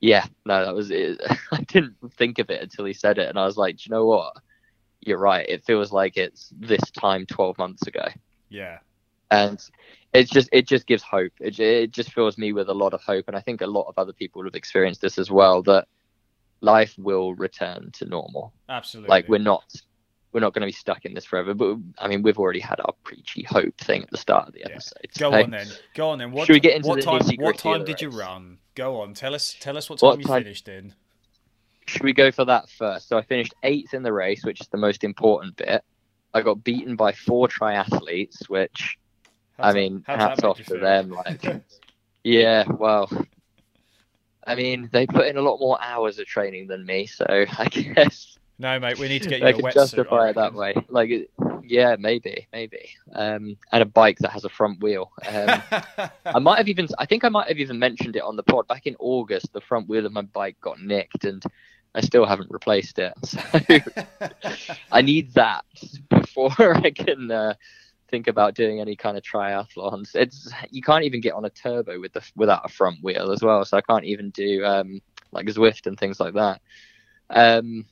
yeah, no, that was it. I didn't think of it until he said it, and I was like, "Do you know what? You're right. It feels like it's this time twelve months ago." Yeah, and it's just it just gives hope. It it just fills me with a lot of hope, and I think a lot of other people have experienced this as well. That life will return to normal. Absolutely. Like we're not we're not going to be stuck in this forever. But I mean, we've already had our preachy hope thing at the start of the episode. Yeah. Go so, on then. Go on then. What, should we get into what time? What time did you run? Go on. Tell us. Tell us what time what you time, finished in. Should we go for that first? So I finished eighth in the race, which is the most important bit. I got beaten by four triathletes, which how's I mean, that, hats off to feel? them. Like, yeah, well. I mean, they put in a lot more hours of training than me, so I guess. No, mate, we need to get you a wetsuit. They could justify it that way. Like, yeah, maybe, maybe. Um, and a bike that has a front wheel. Um, I might have even, I think I might have even mentioned it on the pod back in August. The front wheel of my bike got nicked, and I still haven't replaced it. So I need that before I can uh, think about doing any kind of triathlons. It's you can't even get on a turbo with the without a front wheel as well, so I can't even do um like Zwift and things like that. Um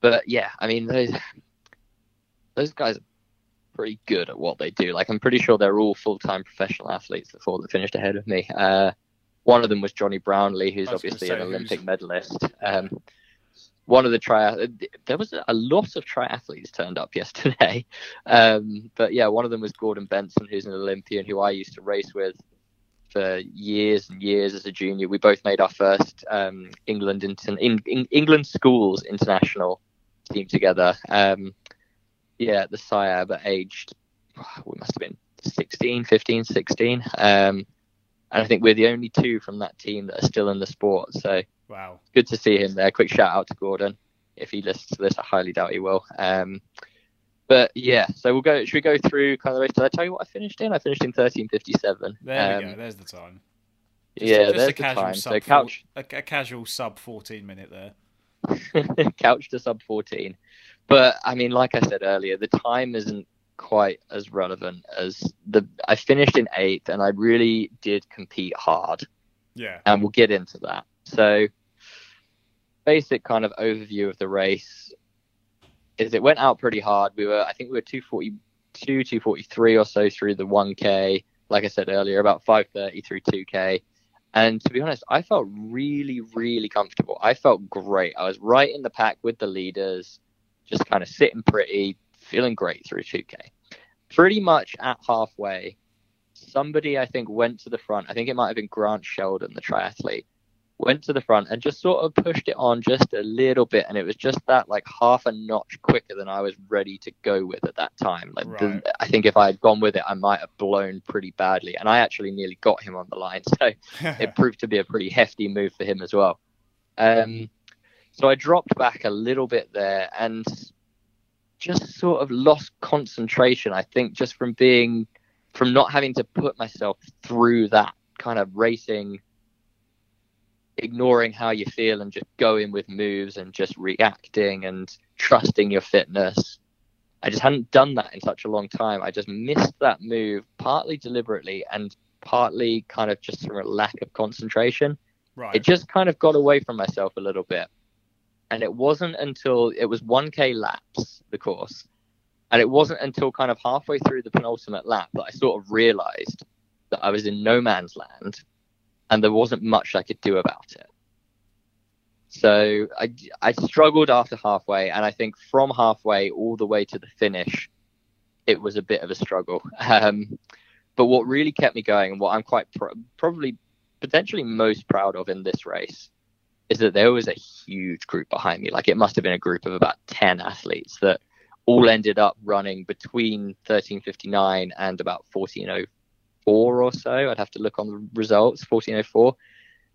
but yeah, I mean, those those guys are pretty good at what they do. Like, I'm pretty sure they're all full-time professional athletes, the four that finished ahead of me. Uh one of them was Johnny Brownlee, who's obviously an Olympic who's... medalist. Um one of the tri there was a lot of triathletes turned up yesterday. Um but yeah, one of them was Gordon Benson, who's an Olympian who I used to race with for years and years as a junior. We both made our first um England inter- in, in England schools international team together, um yeah at the S I A B, at aged we must have been sixteen fifteen sixteen. Um and I think we're the only two from that team that are still in the sport, so wow, good to see him there. Quick shout out to Gordon if he listens to this. I highly doubt he will. Um but yeah, so we'll go should we go through kind of the race? Did I tell you what I finished in? I finished in thirteen fifty-seven. There um, we go, there's the time. Just, yeah, just there's a casual the time. Sub so couch a, a casual sub fourteen minute there. Couch to sub fourteen. But I mean, like I said earlier, the time isn't quite as relevant as the I finished in eighth, and I really did compete hard. Yeah. And we'll get into that. So basic kind of overview of the race is it went out pretty hard. We were, I think we were two forty-two, two forty-three or so through the one K. Like I said earlier, about five thirty through two K. And to be honest, I felt really, really comfortable. I felt great. I was right in the pack with the leaders, just kind of sitting pretty, feeling great through two K. Pretty much at halfway, somebody I think went to the front. I think it might have been Grant Sheldon, the triathlete, went to the front and just sort of pushed it on just a little bit, and it was just that like half a notch quicker than I was ready to go with at that time. Like, right. the, I think if I had gone with it, I might have blown pretty badly, and I actually nearly got him on the line, so it proved to be a pretty hefty move for him as well. Um, so I dropped back a little bit there and just sort of lost concentration, I think, just from being from not having to put myself through that kind of racing, ignoring how you feel and just going with moves and just reacting and trusting your fitness. I just hadn't done that in such a long time. I just missed that move, partly deliberately and partly kind of just from a lack of concentration. Right. It just kind of got away from myself a little bit. And it wasn't until it was one K laps, the course, and it wasn't until kind of halfway through the penultimate lap that I sort of realized that I was in no man's land. And there wasn't much I could do about it. So I, I struggled after halfway. And I think from halfway all the way to the finish, it was a bit of a struggle. Um, but what really kept me going, and what I'm quite pr- probably potentially most proud of in this race, is that there was a huge group behind me. Like, it must have been a group of about ten athletes that all ended up running between thirteen fifty-nine and about fourteen oh five. Four or so. I'd have to look on the results. fourteen oh four,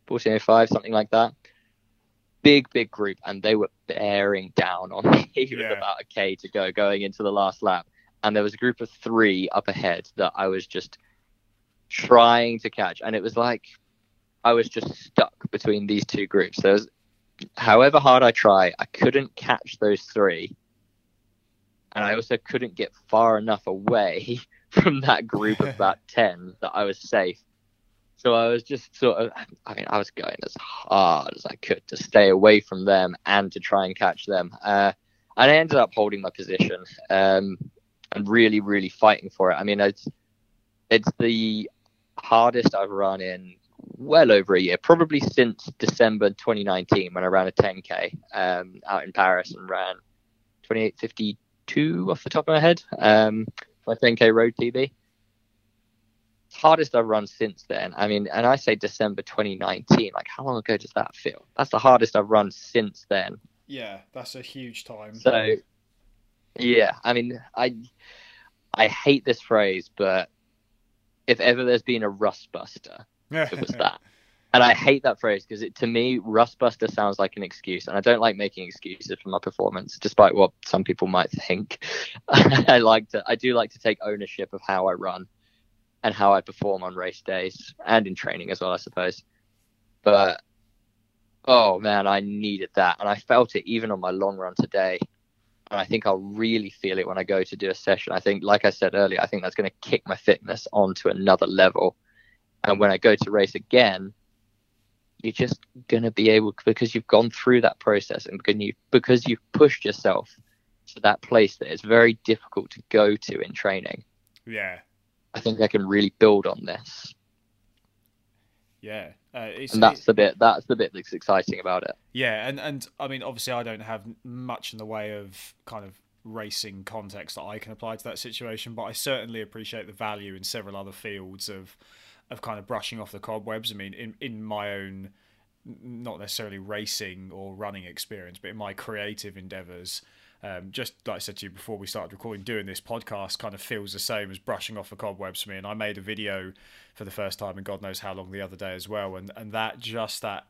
fourteen oh five, something like that. Big, big group, and they were bearing down on me. It was yeah. about a K to go going into the last lap, and there was a group of three up ahead that I was just trying to catch, and it was like I was just stuck between these two groups. So, however hard I tried, I couldn't catch those three, and I also couldn't get far enough away from that group of about ten that I was safe. So I was just sort of, I mean, I was going as hard as I could to stay away from them and to try and catch them. Uh, and I ended up holding my position um, and really, really fighting for it. I mean, it's, it's the hardest I've run in well over a year, probably since December twenty nineteen when I ran a ten K um, out in Paris and ran twenty-eight fifty-two off the top of my head. Um, my ten K road T B. Hardest I've run since then. I mean, and I say December twenty nineteen, like how long ago does that feel? That's the hardest I've run since then. Yeah, that's a huge time. So yeah, I mean, I I hate this phrase, but if ever there's been a rust buster, it was that. And I hate that phrase because it, to me, rust buster sounds like an excuse, and I don't like making excuses for my performance, despite what some people might think. I like to, I do like to take ownership of how I run and how I perform on race days and in training as well, I suppose. But oh man, I needed that, and I felt it even on my long run today. And I think I'll really feel it when I go to do a session. I think, like I said earlier, I think that's going to kick my fitness onto another level. And when I go to race again, you're just going to be able, because you've gone through that process and because you because you've pushed yourself to that place that is very difficult to go to in training. Yeah. I think I can really build on this. Yeah. Uh, it's, and that's the bit that's the bit that's exciting about it. Yeah, and, and I mean, obviously I don't have much in the way of kind of racing context that I can apply to that situation, but I certainly appreciate the value in several other fields of of kind of brushing off the cobwebs. I mean, in, in my own, not necessarily racing or running experience, but in my creative endeavours, um, just like I said to you before we started recording, doing this podcast kind of feels the same as brushing off the cobwebs for me. And I made a video for the first time in God knows how long the other day as well. And, and that, just that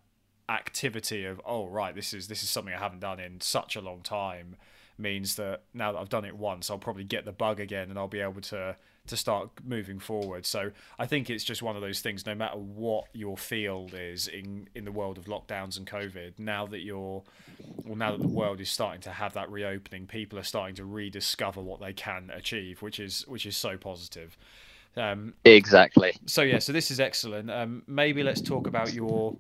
activity of, oh, right, this is this is something I haven't done in such a long time, means that now that I've done it once, I'll probably get the bug again and I'll be able to to start moving forward. So I think it's just one of those things, no matter what your field is in in the world of lockdowns and COVID, now that you're well, now that the world is starting to have that reopening, people are starting to rediscover what they can achieve, which is which is so positive. Um, exactly. So yeah, so this is excellent. Um, maybe let's talk about your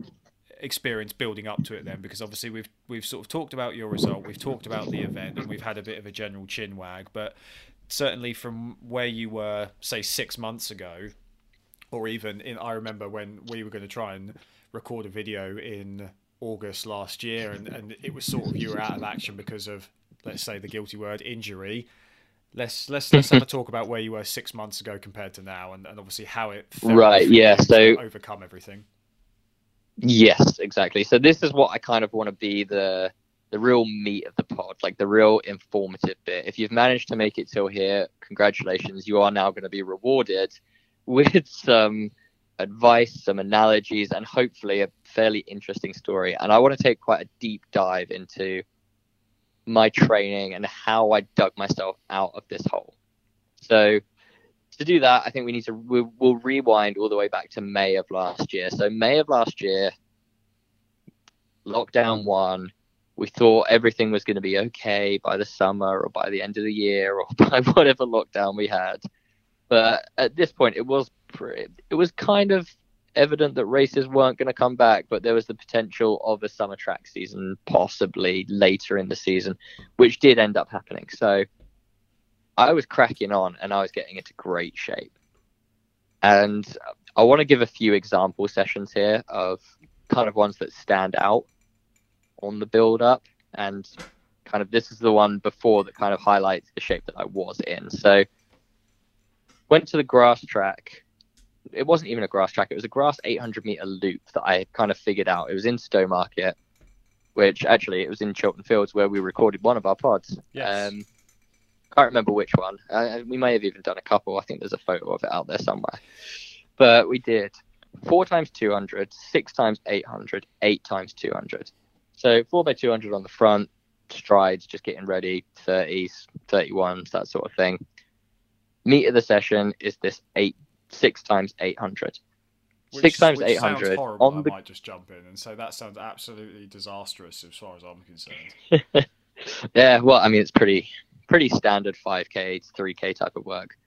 experience building up to it then, because obviously we've we've sort of talked about your result, we've talked about the event, and we've had a bit of a general chin wag, but certainly from where you were, say, six months ago, or even in I remember when we were going to try and record a video in August last year, and, and it was sort of you were out of action because of, let's say the guilty word, injury. Let's let's let's have a talk about where you were six months ago compared to now, and, and obviously how it felt right, yeah, so overcome everything. Yes, exactly. So this is what I kind of want to be the the real meat of the pod, like the real informative bit. If you've managed to make it till here, congratulations, you are now going to be rewarded with some advice, some analogies, and hopefully a fairly interesting story. And I want to take quite a deep dive into my training and how I dug myself out of this hole. So to do that, I think we need to we, we'll rewind all the way back to May of last year. So May of last year, lockdown one, we thought everything was going to be okay by the summer or by the end of the year or by whatever lockdown we had. But at this point, it was pretty, it was kind of evident that races weren't going to come back, but there was the potential of a summer track season possibly later in the season, which did end up happening. So I was cracking on and I was getting into great shape. And I want to give a few example sessions here of kind of ones that stand out on the build up. And kind of this is the one before that kind of highlights the shape that I was in. So went to the grass track. It wasn't even a grass track. It was a grass eight hundred meter loop that I had kind of figured out. It was in Stowmarket, which actually it was in Chilton Fields where we recorded one of our pods. Yes. Um, can't remember which one. Uh, we may have even done a couple. I think there's a photo of it out there somewhere. But we did four times two hundred, six times eight hundred, eight times two hundred. So four by two hundred on the front, strides, just getting ready, thirties, thirty-ones, that sort of thing. Meat of the session is this eight, six times eight hundred. Which, six times which eight hundred. Sounds horrible, on the... I might just jump in and say that sounds absolutely disastrous as far as I'm concerned. Yeah, well, I mean, it's pretty... pretty standard five K to three K type of work.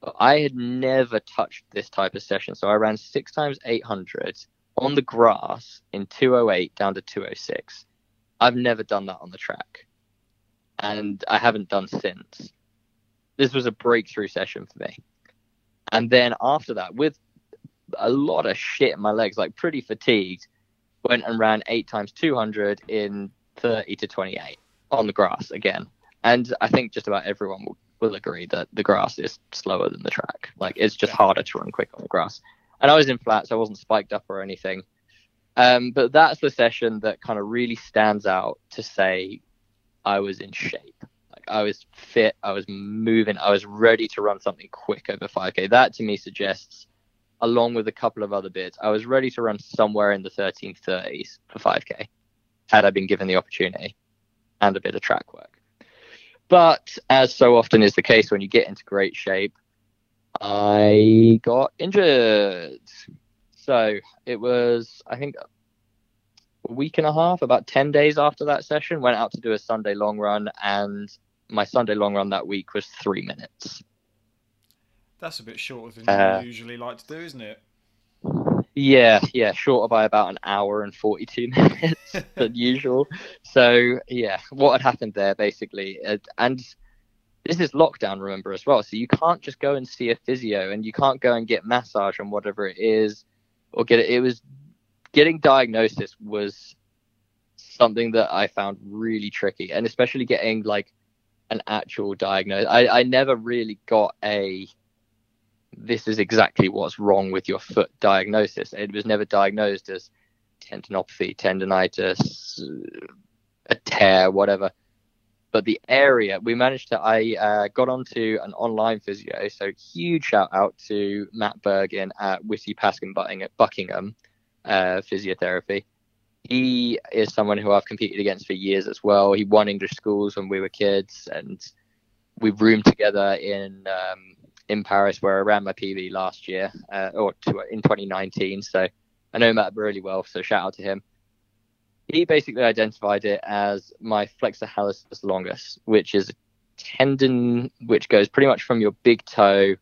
But I had never touched this type of session. So I ran six times eight hundred on the grass in two oh eight down to two oh six. I've never done that on the track. And I haven't done since. This was a breakthrough session for me. And then after that, with a lot of shit in my legs, like pretty fatigued, went and ran eight times two hundred in thirty to twenty-eight on the grass again. And I think just about everyone will, will agree that the grass is slower than the track. Like, it's just harder to run quick on the grass. And I was in flats. I wasn't spiked up or anything. Um, but that's the session that kind of really stands out to say I was in shape. Like, I was fit. I was moving. I was ready to run something quick over five K. That, to me, suggests, along with a couple of other bits, I was ready to run somewhere in the thirteen thirties for five K, had I been given the opportunity and a bit of track work. But as so often is the case when you get into great shape, I got injured. So it was, I think, a week and a half, about ten days after that session, went out to do a Sunday long run and my Sunday long run that week was three minutes. That's a bit shorter than uh, you usually like to do, isn't it? Yeah, yeah, shorter by about an hour and forty-two minutes than usual. So, yeah, what had happened there, basically, uh, and this is lockdown, remember, as well. So you can't just go and see a physio, and you can't go and get massage and whatever it is, or get it. It was getting diagnosis was something that I found really tricky, and especially getting like an actual diagnosis. I, I never really got a, this is exactly what's wrong with your foot diagnosis. It was never diagnosed as tendinopathy, tendinitis, a tear, whatever. But the area we managed to, I uh, got onto an online physio. So huge shout out to Matt Bergen at Whitty Paskin Butting at Buckingham uh, Physiotherapy. He is someone who I've competed against for years as well. He won English schools when we were kids, and we roomed together in um, in Paris, where I ran my P B last year uh, or to, in twenty nineteen. So I know Matt really well. So shout out to him. He basically identified it as my flexor hallucis longus, which is a tendon which goes pretty much from your big toe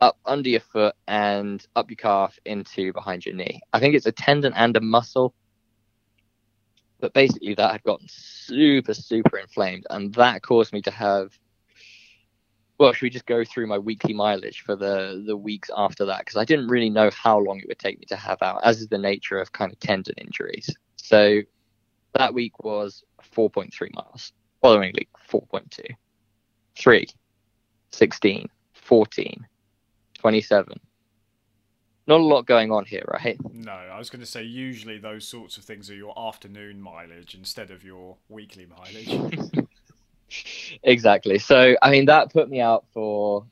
up under your foot and up your calf into behind your knee. I think it's a tendon and a muscle. But basically that had gotten super, super inflamed. And that caused me to have, well, should we just go through my weekly mileage for the, the weeks after that? Because I didn't really know how long it would take me to have out, as is the nature of kind of tendon injuries. So that week was four point three miles. Following week, four point two, three, sixteen, fourteen, twenty-seven. Not a lot going on here, right? No, I was going to say usually those sorts of things are your afternoon mileage instead of your weekly mileage. Exactly. So, I mean, that put me out for,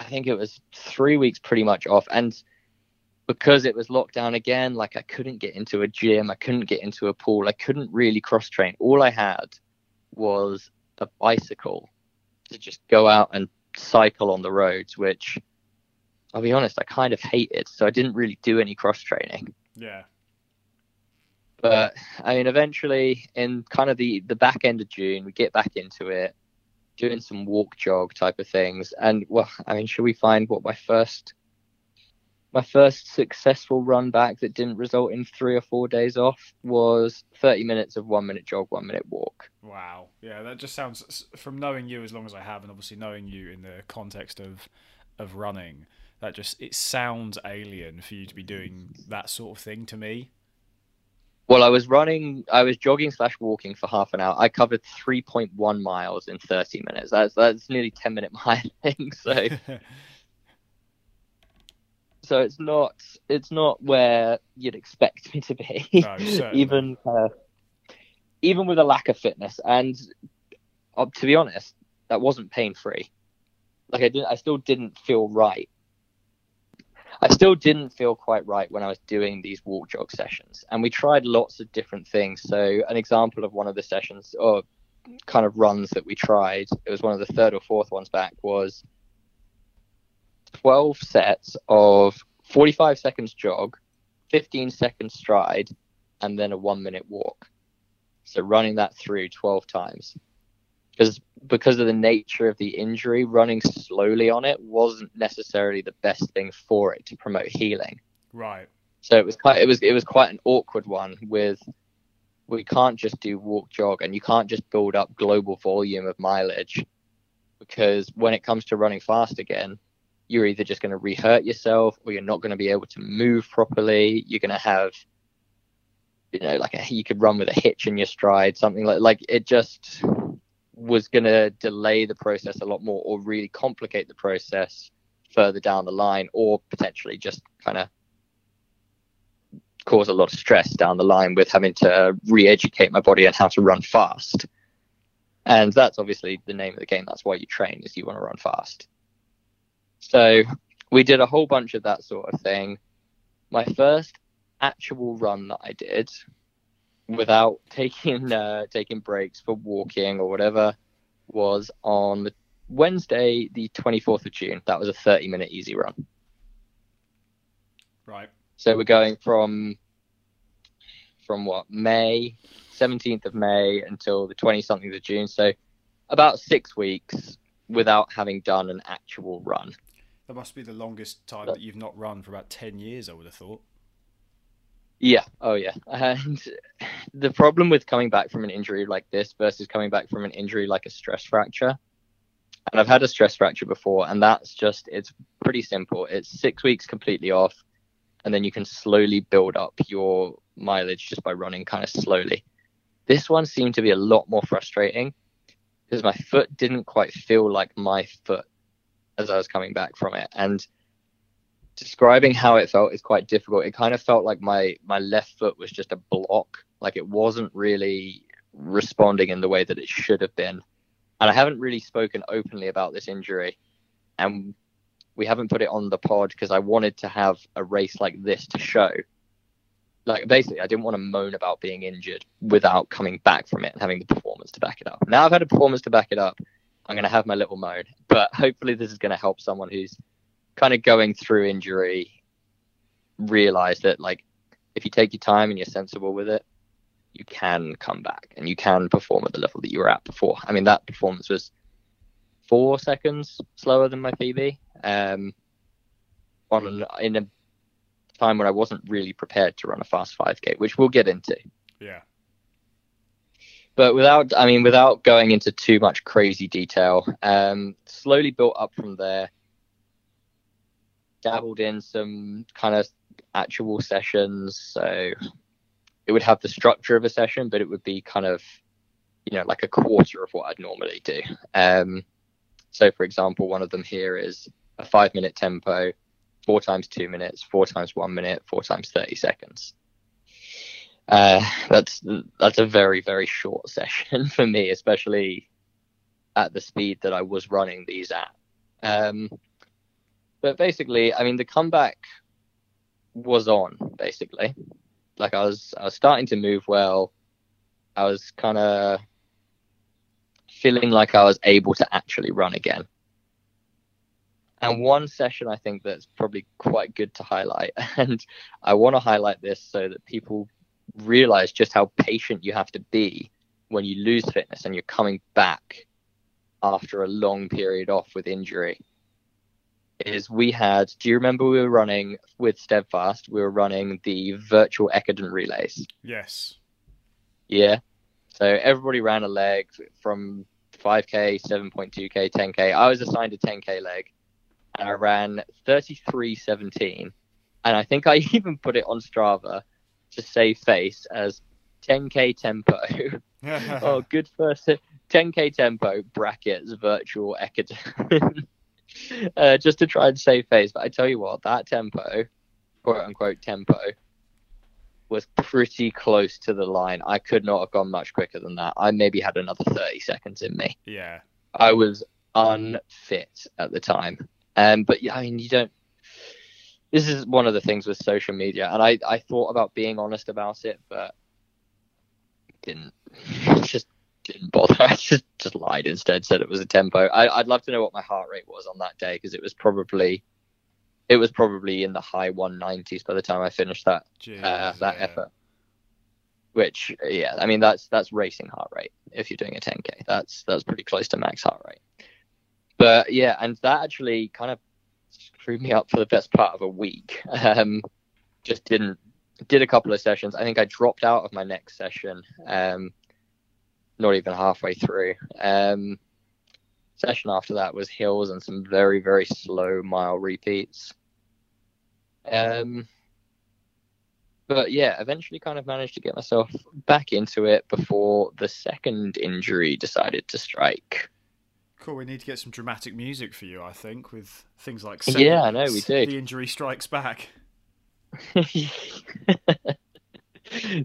I think it was three weeks pretty much off. And because it was lockdown again, like I couldn't get into a gym, I couldn't get into a pool, I couldn't really cross train. All I had was a bicycle to just go out and cycle on the roads, which I'll be honest, I kind of hated. So I didn't really do any cross training. Yeah. But I mean, eventually in kind of the, the back end of June, we get back into it, doing some walk jog type of things. And well, I mean, should we find what my first... My first successful run back that didn't result in three or four days off was thirty minutes of one minute jog, one minute walk. Wow. Yeah, that just sounds, from knowing you as long as I have, and obviously knowing you in the context of of running, that just, it sounds alien for you to be doing that sort of thing to me. Well, I was running, I was jogging slash walking for half an hour. I covered three point one miles in thirty minutes. That's, that's nearly ten minute miling, so... So it's not it's not where you'd expect me to be, no, even uh, even with a lack of fitness. And uh, to be honest, that wasn't pain free. Like I didn't, I still didn't feel right. I still didn't feel quite right when I was doing these walk jog sessions. And we tried lots of different things. So an example of one of the sessions or kind of runs that we tried, it was one of the third or fourth ones back, was twelve sets of forty-five seconds jog, fifteen seconds stride, and then a one minute walk. So running that through twelve times. Because because of the nature of the injury, running slowly on it wasn't necessarily the best thing for it to promote healing. Right. So it was quite it was it was quite an awkward one with, we can't just do walk jog and you can't just build up global volume of mileage, because when it comes to running fast again, you're either just going to re-hurt yourself, or you're not going to be able to move properly. You're going to have, you know, like a, you could run with a hitch in your stride, something like like it just was going to delay the process a lot more, or really complicate the process further down the line, or potentially just kind of cause a lot of stress down the line with having to re-educate my body on how to run fast. And that's obviously the name of the game. That's why you train, is you want to run fast. So we did a whole bunch of that sort of thing. My first actual run that I did without taking uh, taking breaks for walking or whatever was on Wednesday, the twenty-fourth of June. That was a thirty-minute easy run. Right. So we're going from from what, May, seventeenth of May until the twenty-somethings of June. So about six weeks without having done an actual run. That must be the longest time that you've not run, for about ten years, I would have thought. Yeah. Oh, yeah. And the problem with coming back from an injury like this versus coming back from an injury like a stress fracture, and I've had a stress fracture before, and that's just, it's pretty simple. It's six weeks completely off, and then you can slowly build up your mileage just by running kind of slowly. This one seemed to be a lot more frustrating because my foot didn't quite feel like my foot as I was coming back from it. And describing how it felt is quite difficult. It kind of felt like my my left foot was just a block, like it wasn't really responding in the way that it should have been. And I haven't really spoken openly about this injury, and we haven't put it on the pod because I wanted to have a race like this to show, like, basically I didn't want to moan about being injured without coming back from it and having the performance to back it up. Now I've had a performance to back it up, I'm going to have my little moan, but hopefully this is going to help someone who's kind of going through injury realize that, like, if you take your time and you're sensible with it, you can come back and you can perform at the level that you were at before. I mean, that performance was four seconds slower than my P B um on an, in a time when I wasn't really prepared to run a fast five K, which we'll get into. Yeah. But without, I mean, without going into too much crazy detail, um, slowly built up from there. Dabbled in some kind of actual sessions, so it would have the structure of a session, but it would be kind of, you know, like a quarter of what I'd normally do. Um, so, for example, one of them here is a five-minute tempo, four times two minutes, four times one minute, four times thirty seconds. Uh, that's that's a very, very short session for me, especially at the speed that I was running these at. Um, But basically, I mean, the comeback was on, basically. Like, I was I was starting to move well. I was kind of feeling like I was able to actually run again. And one session I think that's probably quite good to highlight, and I want to highlight this so that people realize just how patient you have to be when you lose fitness and you're coming back after a long period off with injury. Is we had, do you remember we were running with Steadfast, we were running the virtual Ekiden relays? Yes. Yeah. So everybody ran a leg from five K, seven point two K, ten K. I was assigned a ten K leg, and I ran thirty-three seventeen. And I think I even put it on Strava to save face as ten K tempo. Oh, good first. ten K tempo brackets virtual Ekiden. Uh, just to try and save face. But I tell you what, that tempo, quote unquote tempo, was pretty close to the line. I could not have gone much quicker than that. I maybe had another thirty seconds in me. Yeah, I was unfit at the time. Um, but I mean, you don't, this is one of the things with social media, and I, I thought about being honest about it, but didn't just didn't bother. I just, just lied instead, said it was a tempo. I, I'd love to know what my heart rate was on that day, because it was probably it was probably in the high one nineties by the time I finished that. Jeez, uh, that yeah. effort. Which, yeah, I mean, that's that's racing heart rate if you're doing a ten K. That's that's pretty close to max heart rate. But yeah, and that actually kind of screwed me up for the best part of a week. Um, just didn't did a couple of sessions. I think I dropped out of my next session. Um, not even halfway through. Um, session after that was hills and some very, very slow mile repeats. Um, but yeah, eventually kind of managed to get myself back into it before the second injury decided to strike. Cool. We need to get some dramatic music for you, I think, with things like seven, yeah, I know we do. The injury strikes back.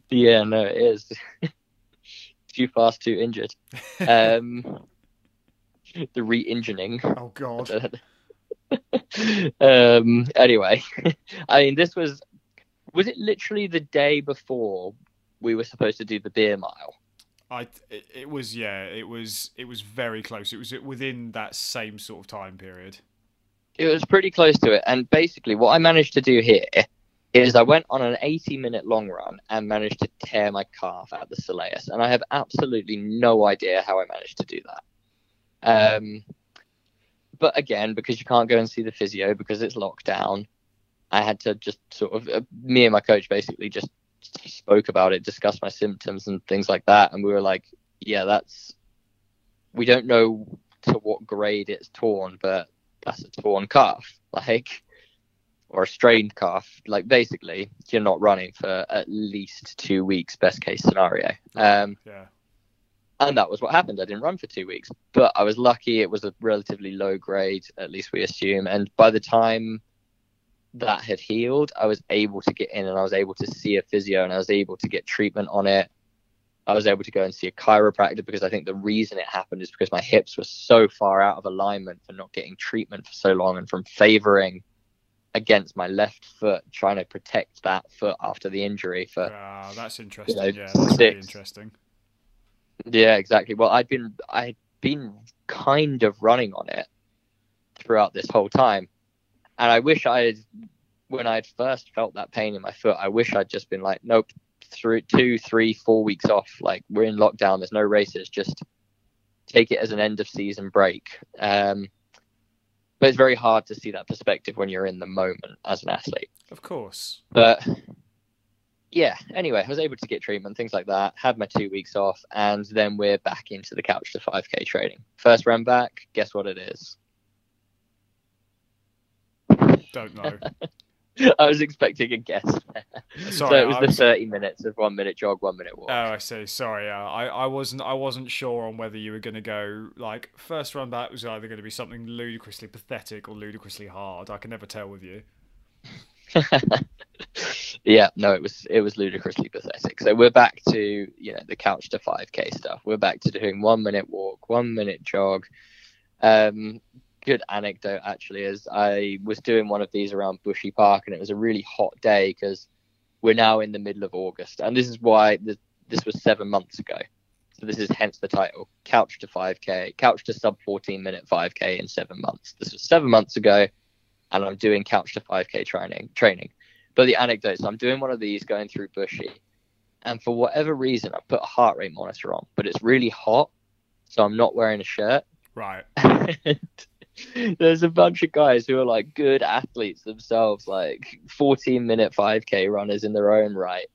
Yeah, no, it is. Too fast, too injured. Um, the re-injuring. Oh God. um. Anyway, I mean, this was was it literally the day before we were supposed to do the beer mile? I. It was. Yeah. It was. It was very close. It was within that same sort of time period. It was pretty close to it, and basically, what I managed to do here is I went on an eighty minute long run and managed to tear my calf at the soleus. And I have absolutely no idea how I managed to do that. Um, but again, because you can't go and see the physio because it's locked down, I had to just sort of, uh, me and my coach basically just spoke about it, discussed my symptoms and things like that. And we were like, yeah, that's, we don't know to what grade it's torn, but that's a torn calf, like, or a strained calf. Like, basically, you're not running for at least two weeks, best case scenario. Um, yeah. And that was what happened. I didn't run for two weeks, but I was lucky. It was a relatively low grade, at least we assume. And by the time that had healed, I was able to get in and I was able to see a physio and I was able to get treatment on it. I was able to go and see a chiropractor because I think the reason it happened is because my hips were so far out of alignment for not getting treatment for so long and from favoring against my left foot, trying to protect that foot after the injury for wow, that's interesting. You know, yeah, that's really interesting. Yeah, exactly. Well, I'd been I'd been kind of running on it throughout this whole time. And I wish I had, when I had first felt that pain in my foot, I wish I'd just been like, nope, through two, three, four weeks off. Like, we're in lockdown. There's no races. Just take it as an end of season break. Um, but it's very hard to see that perspective when you're in the moment as an athlete. Of course. But yeah, anyway, I was able to get treatment, things like that. Had my two weeks off. And then we're back into the couch to five K training. First run back. Guess what it is? Don't know. I was expecting a guess. Sorry, so it was I the was... thirty minutes of one minute jog, one minute walk. Oh, I see. Sorry, uh, I, I wasn't I wasn't sure on whether you were going to go like first run back was either going to be something ludicrously pathetic or ludicrously hard. I can never tell with you. Yeah, no, it was it was ludicrously pathetic. So we're back to you know the couch to five K stuff. We're back to doing one minute walk, one minute jog. Um. Good anecdote actually is I was doing one of these around Bushy Park and it was a really hot day because we're now in the middle of August, and this is why th- this was seven months ago, so this is hence the title, couch to five K, couch to sub fourteen minute five K in seven months. This was seven months ago and I'm doing couch to five K training training. But the anecdote, so I'm doing one of these going through Bushy, and for whatever reason I put a heart rate monitor on, but it's really hot so I'm not wearing a shirt, right? and- There's a bunch of guys who are like good athletes themselves, like fourteen minute five K runners in their own right.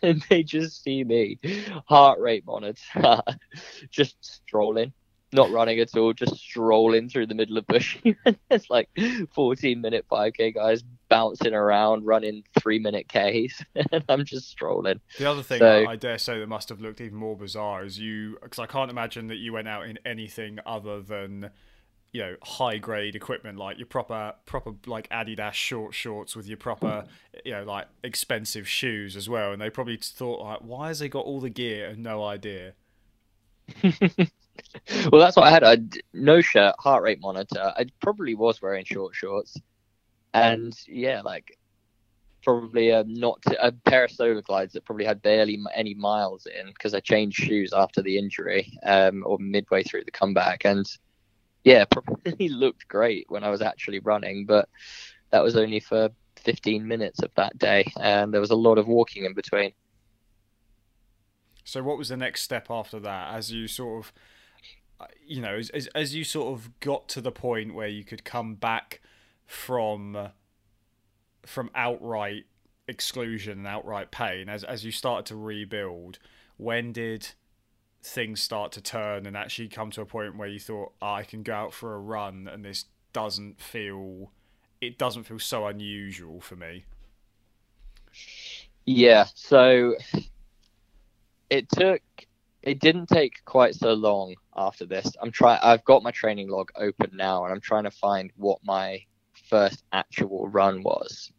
And they just see me, heart rate monitor, just strolling, not running at all, just strolling through the middle of Bushy. And there's like fourteen minute five K guys bouncing around, running three minute Ks. And I'm just strolling. The other thing so, I dare say that must have looked even more bizarre is you, because I can't imagine that you went out in anything other than, you know, high grade equipment, like your proper proper like Adidas short shorts with your proper, you know, like expensive shoes as well. And they probably thought, like, why has they got all the gear and no idea? Well, that's what I had. I had no shirt, heart rate monitor. I probably was wearing short shorts, and yeah, like probably a not a pair of Solar Glides that probably had barely any miles in because I changed shoes after the injury um, or midway through the comeback. And yeah, probably looked great when I was actually running, but that was only for fifteen minutes of that day, and there was a lot of walking in between. So what was the next step after that? As you sort of, you know, as as you sort of got to the point where you could come back from from outright exclusion and outright pain, as as you started to rebuild, when did things start to turn and actually come to a point where you thought, oh, I can go out for a run and this doesn't feel it doesn't feel so unusual for me? Yeah, so it took it didn't take quite so long after this. I'm trying I've got my training log open now and I'm trying to find what my first actual run was.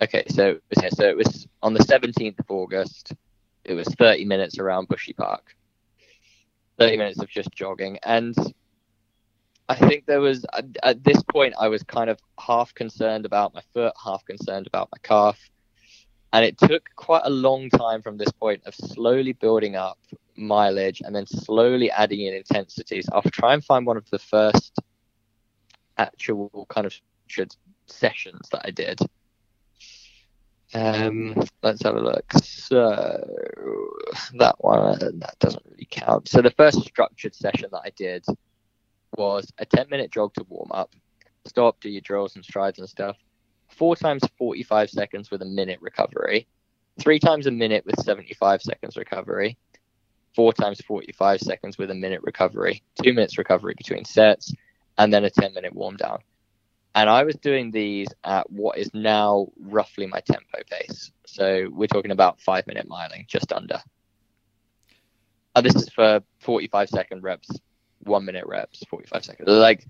Okay, so so it was on the seventeenth of August. It was thirty minutes around Bushy Park, thirty minutes of just jogging. And I think there was, at this point, I was kind of half concerned about my foot, half concerned about my calf. And it took quite a long time from this point of slowly building up mileage and then slowly adding in intensities. I'll try and find one of the first actual kind of sessions that I did. Um, let's have a look. So that one, that doesn't really count. So the first structured session that I did was a ten minute jog to warm up, stop, do your drills and strides and stuff, four times forty-five seconds with a minute recovery, three times a minute with seventy-five seconds recovery, four times forty-five seconds with a minute recovery, two minutes recovery between sets, and then a ten minute warm down. And I was doing these at what is now roughly my tempo pace. So we're talking about five minute miling, just under. And this is for forty-five second reps, one minute reps, forty-five seconds. Like,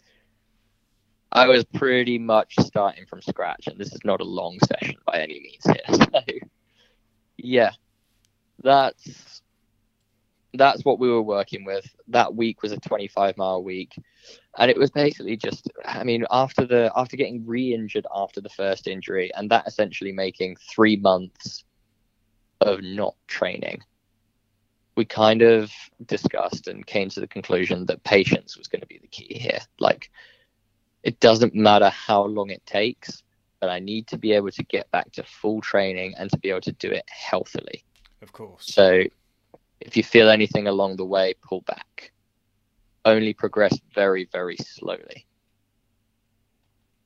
I was pretty much starting from scratch, and this is not a long session by any means here. So yeah, that's, that's what we were working with. That week was a twenty-five mile week. And it was basically just, I mean, after the after getting re-injured after the first injury, and that essentially making three months of not training, we kind of discussed and came to the conclusion that patience was going to be the key here. Like, it doesn't matter how long it takes, but I need to be able to get back to full training and to be able to do it healthily. Of course. So if you feel anything along the way, pull back. Only progressed very, very slowly.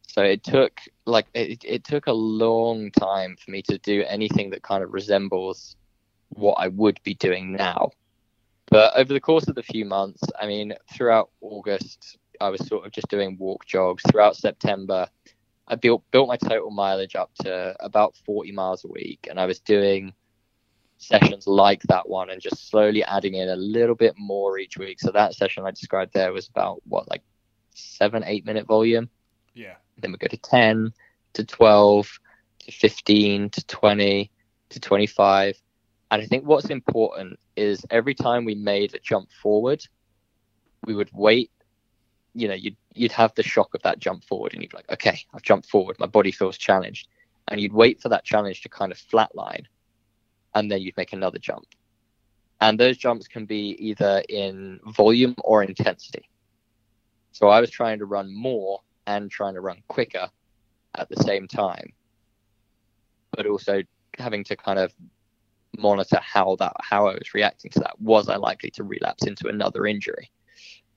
So it took like it, it took a long time for me to do anything that kind of resembles what I would be doing now. But over the course of the few months, I mean, throughout August, I was sort of just doing walk jogs. Throughout September, I built built my total mileage up to about forty miles a week, and I was doing sessions like that one and just slowly adding in a little bit more each week. So that session I described there was about what, like seven eight minute volume. Yeah, then we go to ten to twelve to fifteen to twenty to twenty-five. And I think what's important is every time we made a jump forward, we would wait, you know, you'd you'd have the shock of that jump forward and you'd be like, okay, I've jumped forward, my body feels challenged, and you'd wait for that challenge to kind of flatline. And then you'd make another jump. And those jumps can be either in volume or intensity. So I was trying to run more and trying to run quicker at the same time, but also having to kind of monitor how that, how I was reacting to that. Was I likely to relapse into another injury?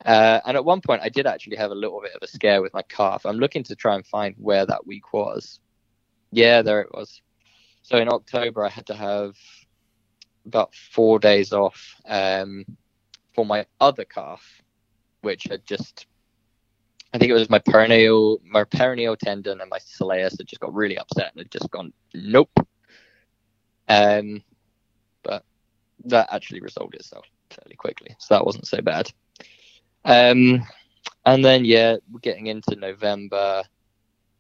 Uh, and at one point I did actually have a little bit of a scare with my calf. I'm looking to try and find where that week was. Yeah, there it was. So in October, I had to have about four days off um, for my other calf, which had just, I think it was my peroneal, my peroneal tendon and my soleus had just got really upset and had just gone, nope. Um, but that actually resolved itself fairly quickly. So that wasn't so bad. Um, and then, yeah, we're getting into November,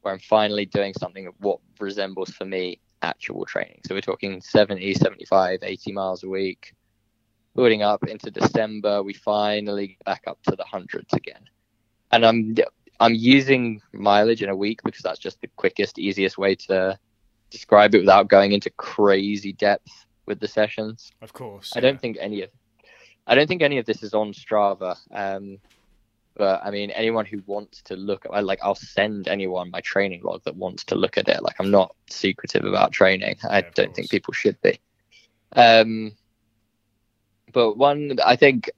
where I'm finally doing something of what resembles for me actual training. So we're talking seventy, seventy-five, eighty miles a week. Building up into December, we finally get back up to the hundreds again. And I'm I'm using mileage in a week because that's just the quickest, easiest way to describe it without going into crazy depth with the sessions. Of course. I yeah. don't think any of I don't think any of this is on Strava. Um But I mean, anyone who wants to look at, like, I'll send anyone my training log that wants to look at it. Like, I'm not secretive about training. I yeah, don't course. think people should be. Um, but one, I think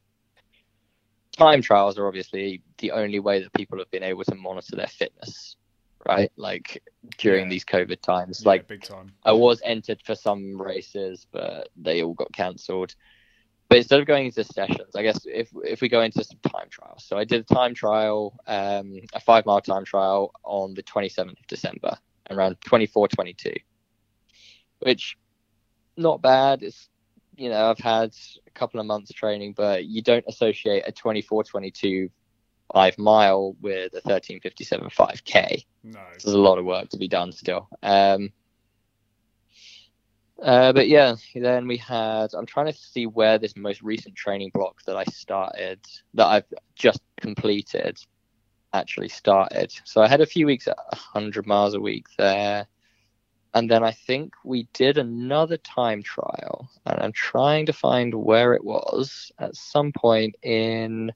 time trials are obviously the only way that people have been able to monitor their fitness, right? Like during yeah. these COVID times, yeah, like big time. I was entered for some races, but they all got cancelled. But instead of going into sessions, I guess if if we go into some time trials. So I did a time trial, um, a five-mile time trial on the twenty-seventh of December, around twenty-four twenty-two, which not bad. It's, you know, I've had a couple of months of training, but you don't associate a twenty-four twenty-two five-mile with a thirteen fifty-seven five K. No. So there's a lot of work to be done still. Um Uh, but yeah, then we had, I'm trying to see where this most recent training block that I started, that I've just completed, actually started. So I had a few weeks at one hundred miles a week there. And then I think we did another time trial. And I'm trying to find where it was at some point in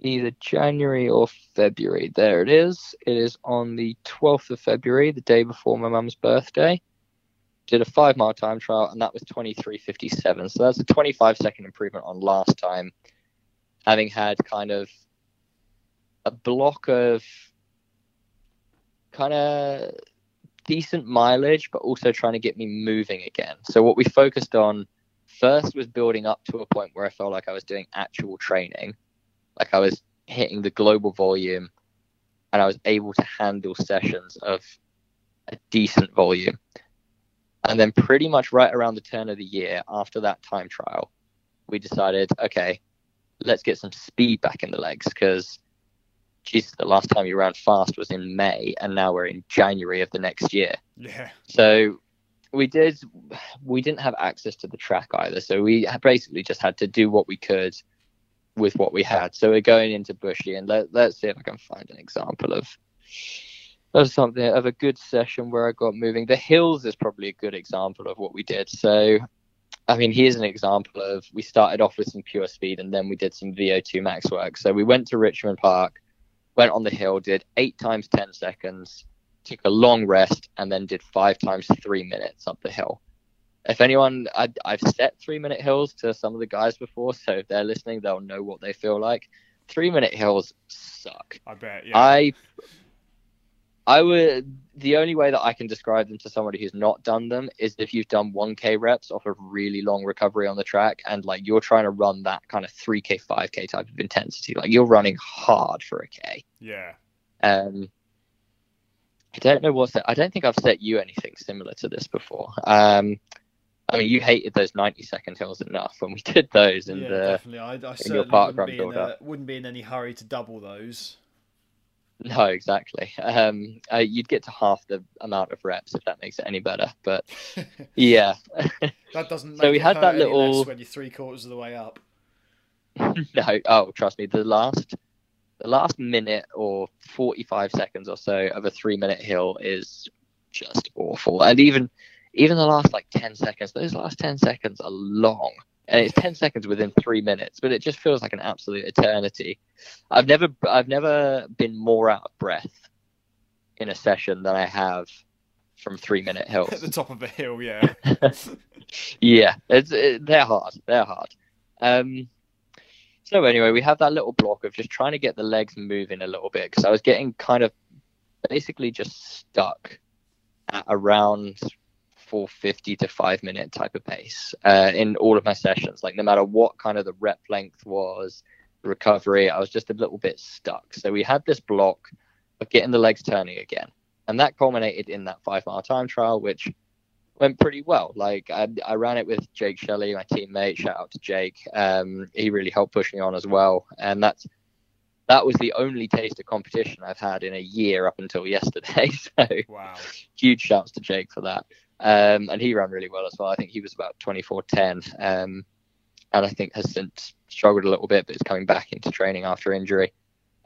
either January or February. There it is. It is on the twelfth of February, the day before my mum's birthday. did a five mile time trial, and that was twenty-three fifty-seven. So that's a twenty-five second improvement on last time, having had kind of a block of kind of decent mileage, but also trying to get me moving again. So what we focused on first was building up to a point where I felt like I was doing actual training, like I was hitting the global volume, and I was able to handle sessions of a decent volume. And then pretty much right around the turn of the year, after that time trial, we decided, okay, let's get some speed back in the legs, because Jesus, the last time you ran fast was in May, and now we're in January of the next year. Yeah. So we did, we didn't have access to the track either. So we basically just had to do what we could with what we had. So we're going into Bushy, and let, let's see if I can find an example of, of something of a good session where I got moving. The hills is probably a good example of what we did. So, I mean, here's an example of, we started off with some pure speed, and then we did some V O two max work. So we went to Richmond Park, went on the hill, did eight times ten seconds, took a long rest, and then did five times three minutes up the hill. If anyone, I, I've set three minute hills to some of the guys before, so if they're listening, they'll know what they feel like. Three minute hills suck. I bet. Yeah. I, I would, the only way that I can describe them to somebody who's not done them is if you've done one K reps off a really long recovery on the track, and like you're trying to run that kind of three K, five K type of intensity, like you're running hard for a K. Yeah. Um, I don't know what's that. I don't think I've set you anything similar to this before. Um, I mean, you hated those ninety second hills enough when we did those in yeah, the definitely. I, I in your park run build up. I wouldn't be in any hurry to double those. No, exactly. Um, uh, you'd get to half the amount of reps, if that makes it any better. But yeah, that doesn't. So we had that little when you're three quarters of the way up. No, oh, trust me, the last, the last minute or forty-five seconds or so of a three minute hill is just awful, and even. Even the last like ten seconds, those last ten seconds are long, and it's ten seconds within three minutes, but it just feels like an absolute eternity. I've never, I've never been more out of breath in a session than I have from three minute hills. At the top of a hill. Yeah. Yeah. It's, it, they're hard. They're hard. Um, so anyway, we have that little block of just trying to get the legs moving a little bit. Cause I was getting kind of basically just stuck at around four fifty to five minute type of pace uh, in all of my sessions. Like no matter what kind of the rep length was, recovery, I was just a little bit stuck. So we had this block of getting the legs turning again, and that culminated in that five mile time trial, which went pretty well. Like I, I ran it with Jake Shelley, my teammate. Shout out to Jake. Um, he really helped push me on as well, and that's that was the only taste of competition I've had in a year up until yesterday. So wow. Huge shouts to Jake for that. Um, and he ran really well as well. I think he was about twenty-four ten, um, and I think has since struggled a little bit, but is coming back into training after injury.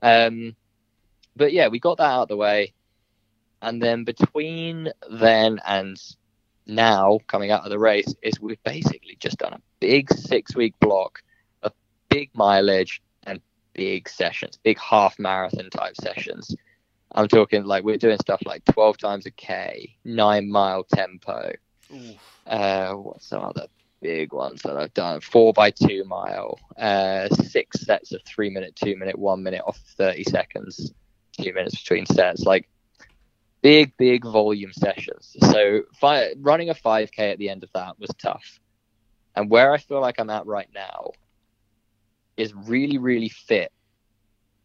Um, but yeah, we got that out of the way. And then between then and now coming out of the race is we've basically just done a big six week block of big mileage and big sessions, big half marathon type sessions. I'm talking like we're doing stuff like twelve times a K, nine mile tempo. Uh, what's some other big ones that I've done? Four by two mile, uh, six sets of three minute, two minute, one minute off thirty seconds, two minutes between sets, like big, big volume sessions. So fi- running a five K at the end of that was tough. And where I feel like I'm at right now is really, really fit,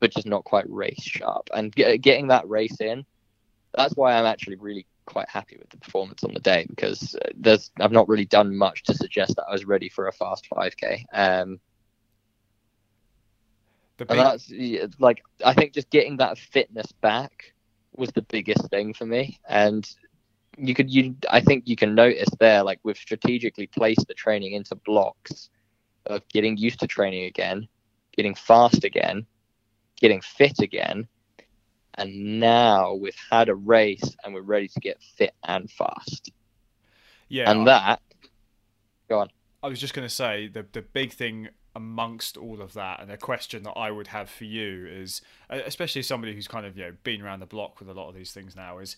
but just not quite race sharp, and get, getting that race in. That's why I'm actually really quite happy with the performance on the day, because there's, I've not really done much to suggest that I was ready for a fast five K. Um, the big... and that's like, I think just getting that fitness back was the biggest thing for me. And you could, you, I think you can notice there, like we've strategically placed the training into blocks of getting used to training again, getting fast again, getting fit again, and now we've had a race and we're ready to get fit and fast. Yeah, and I, that go on I was just going to say the the big thing amongst all of that, and a question that I would have for you is, especially somebody who's kind of, you know, been around the block with a lot of these things now, is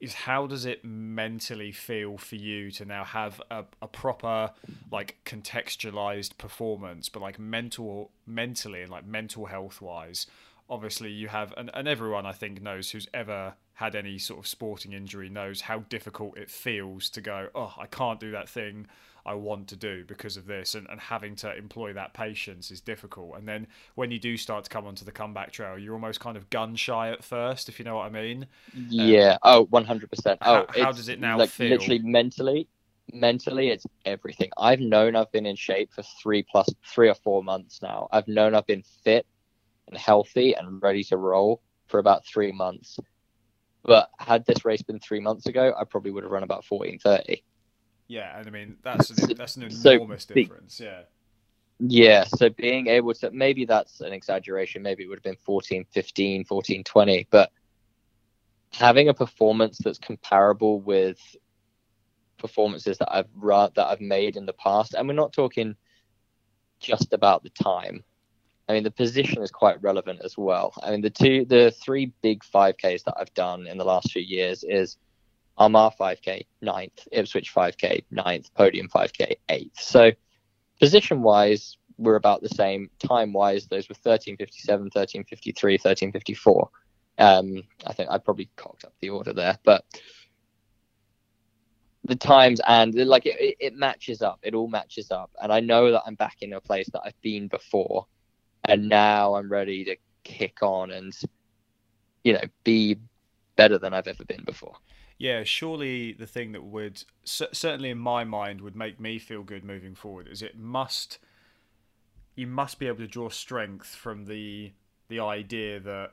is how does it mentally feel for you to now have a, a proper, like, contextualized performance, but like mental, mentally and like mental health wise? Obviously you have, and, and everyone I think knows who's ever had any sort of sporting injury knows how difficult it feels to go, oh, I can't do that thing I want to do because of this. And, and having to employ that patience is difficult. And then when you do start to come onto the comeback trail, you're almost kind of gun shy at first, if you know what I mean. Yeah. Um, oh, one hundred percent. Oh, how, how does it now like feel? Literally mentally, mentally it's everything. I've known I've been in shape for three plus three or four months now. I've known I've been fit and healthy and ready to roll for about three months. But had this race been three months ago, I probably would have run about fourteen thirty. Yeah, and I mean, that's an, that's an enormous so, difference, yeah. Yeah, so being able to, maybe that's an exaggeration, maybe it would have been fourteen fifteen, fourteen twenty, but having a performance that's comparable with performances that I've run, that I've made in the past, and we're not talking just about the time. I mean, the position is quite relevant as well. I mean, the two, the three big five Ks that I've done in the last few years is Armagh five K, ninth, Ipswich five K, ninth, Podium five K, eighth. So position-wise, we're about the same. Time-wise, those were thirteen fifty-seven, thirteen fifty-three, thirteen fifty-four. Um, I think I probably cocked up the order there, but the times and like it, it matches up. It all matches up. And I know that I'm back in a place that I've been before. And now I'm ready to kick on and, you know, be better than I've ever been before. Yeah, surely the thing that would, certainly in my mind, would make me feel good moving forward is it must, you must be able to draw strength from the the idea that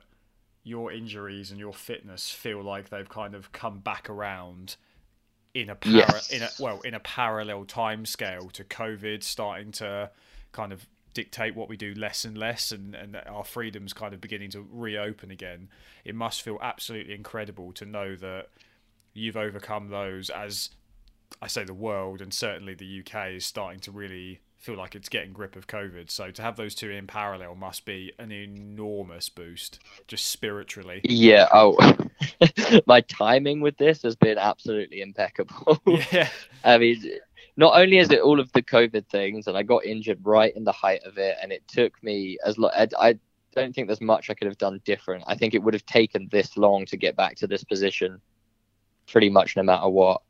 your injuries and your fitness feel like they've kind of come back around in a, para, yes. in a well, in a parallel timescale to COVID starting to kind of dictate what we do less and less, and, and our freedom's kind of beginning to reopen again. It must feel absolutely incredible to know that you've overcome those, as I say the world and certainly the U K is starting to really feel like it's getting grip of COVID. So to have those two in parallel must be an enormous boost, just spiritually. Yeah. Oh, my timing with this has been absolutely impeccable. Yeah. I mean, not only is it all of the COVID things, and I got injured right in the height of it, and it took me as long. I, I don't think there's much I could have done different. I think it would have taken this long to get back to this position, pretty much no matter what.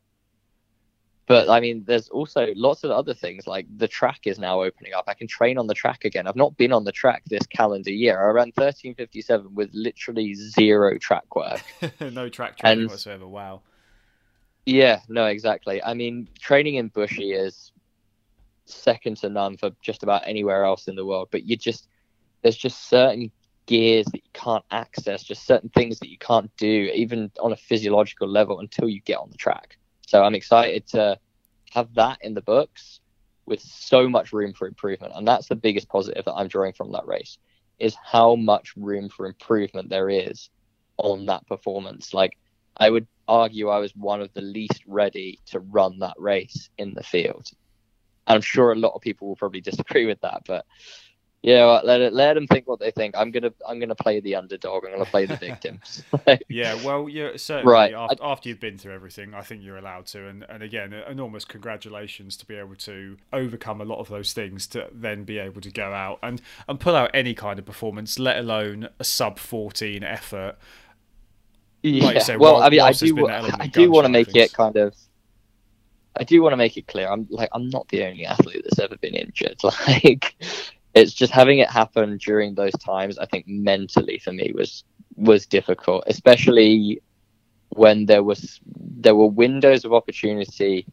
But I mean, there's also lots of other things, like the track is now opening up. I can train on the track again. I've not been on the track this calendar year. I ran thirteen fifty-seven with literally zero track work. No track training and whatsoever. Wow. Yeah, no, exactly. I mean, training in Bushy is second to none for just about anywhere else in the world. But you just, there's just certain gears that you can't access, just certain things that you can't do, even on a physiological level, until you get on the track. So I'm excited to have that in the books with so much room for improvement. And that's the biggest positive that I'm drawing from that race, is how much room for improvement there is on that performance. Like, I would argue I was one of the least ready to run that race in the field. I'm sure a lot of people will probably disagree with that, but yeah, well, let it, let them think what they think. I'm gonna I'm gonna play the underdog. I'm gonna play the victims. Yeah, well, you're certainly right. after, I, after you've been through everything, I think you're allowed to. And and again, enormous congratulations to be able to overcome a lot of those things to then be able to go out and and pull out any kind of performance, let alone a sub fourteen effort. Yeah. Like you say, well, while, I mean, I do, I do want to make things. it kind of. I do want to make it clear. I'm like, I'm not the only athlete that's ever been injured. Like, it's just having it happen during those times. I think mentally for me was was difficult, especially when there was there were windows of opportunity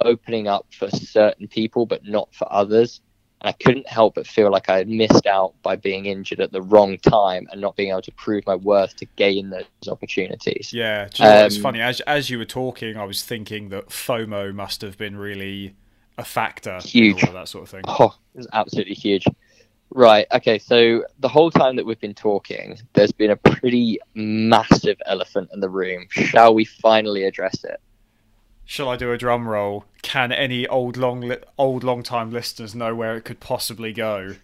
opening up for certain people, but not for others. And I couldn't help but feel like I had missed out by being injured at the wrong time and not being able to prove my worth to gain those opportunities. Yeah, just, um, it's funny. As as you were talking, I was thinking that FOMO must have been really a factor. Huge. All of that sort of thing. Oh, it was absolutely huge. Right, okay, so the whole time that we've been talking, there's been a pretty massive elephant in the room. Shall we finally address it? Shall I do a drum roll? Can any old long li- old long time listeners know where it could possibly go?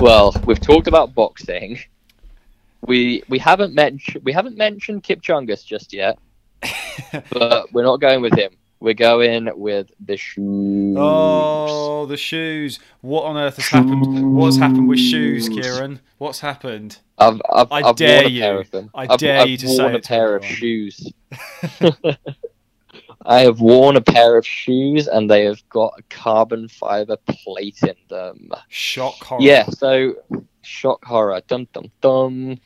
Well, we've talked about boxing. we we haven't mentioned we haven't mentioned Kipchoge just yet, but we're not going with him. We're going with the shoes. Oh, the shoes! What on earth has shoes. happened? What's happened with shoes, Kieran? What's happened? I've, I've, I I've dare worn a pair you. Of them. I I've, dare I've you to say it. I've worn a pair of shoes. I have worn a pair of shoes, and they have got a carbon fiber plate in them. Shock horror. Yeah. So, shock horror. Dum dum dum.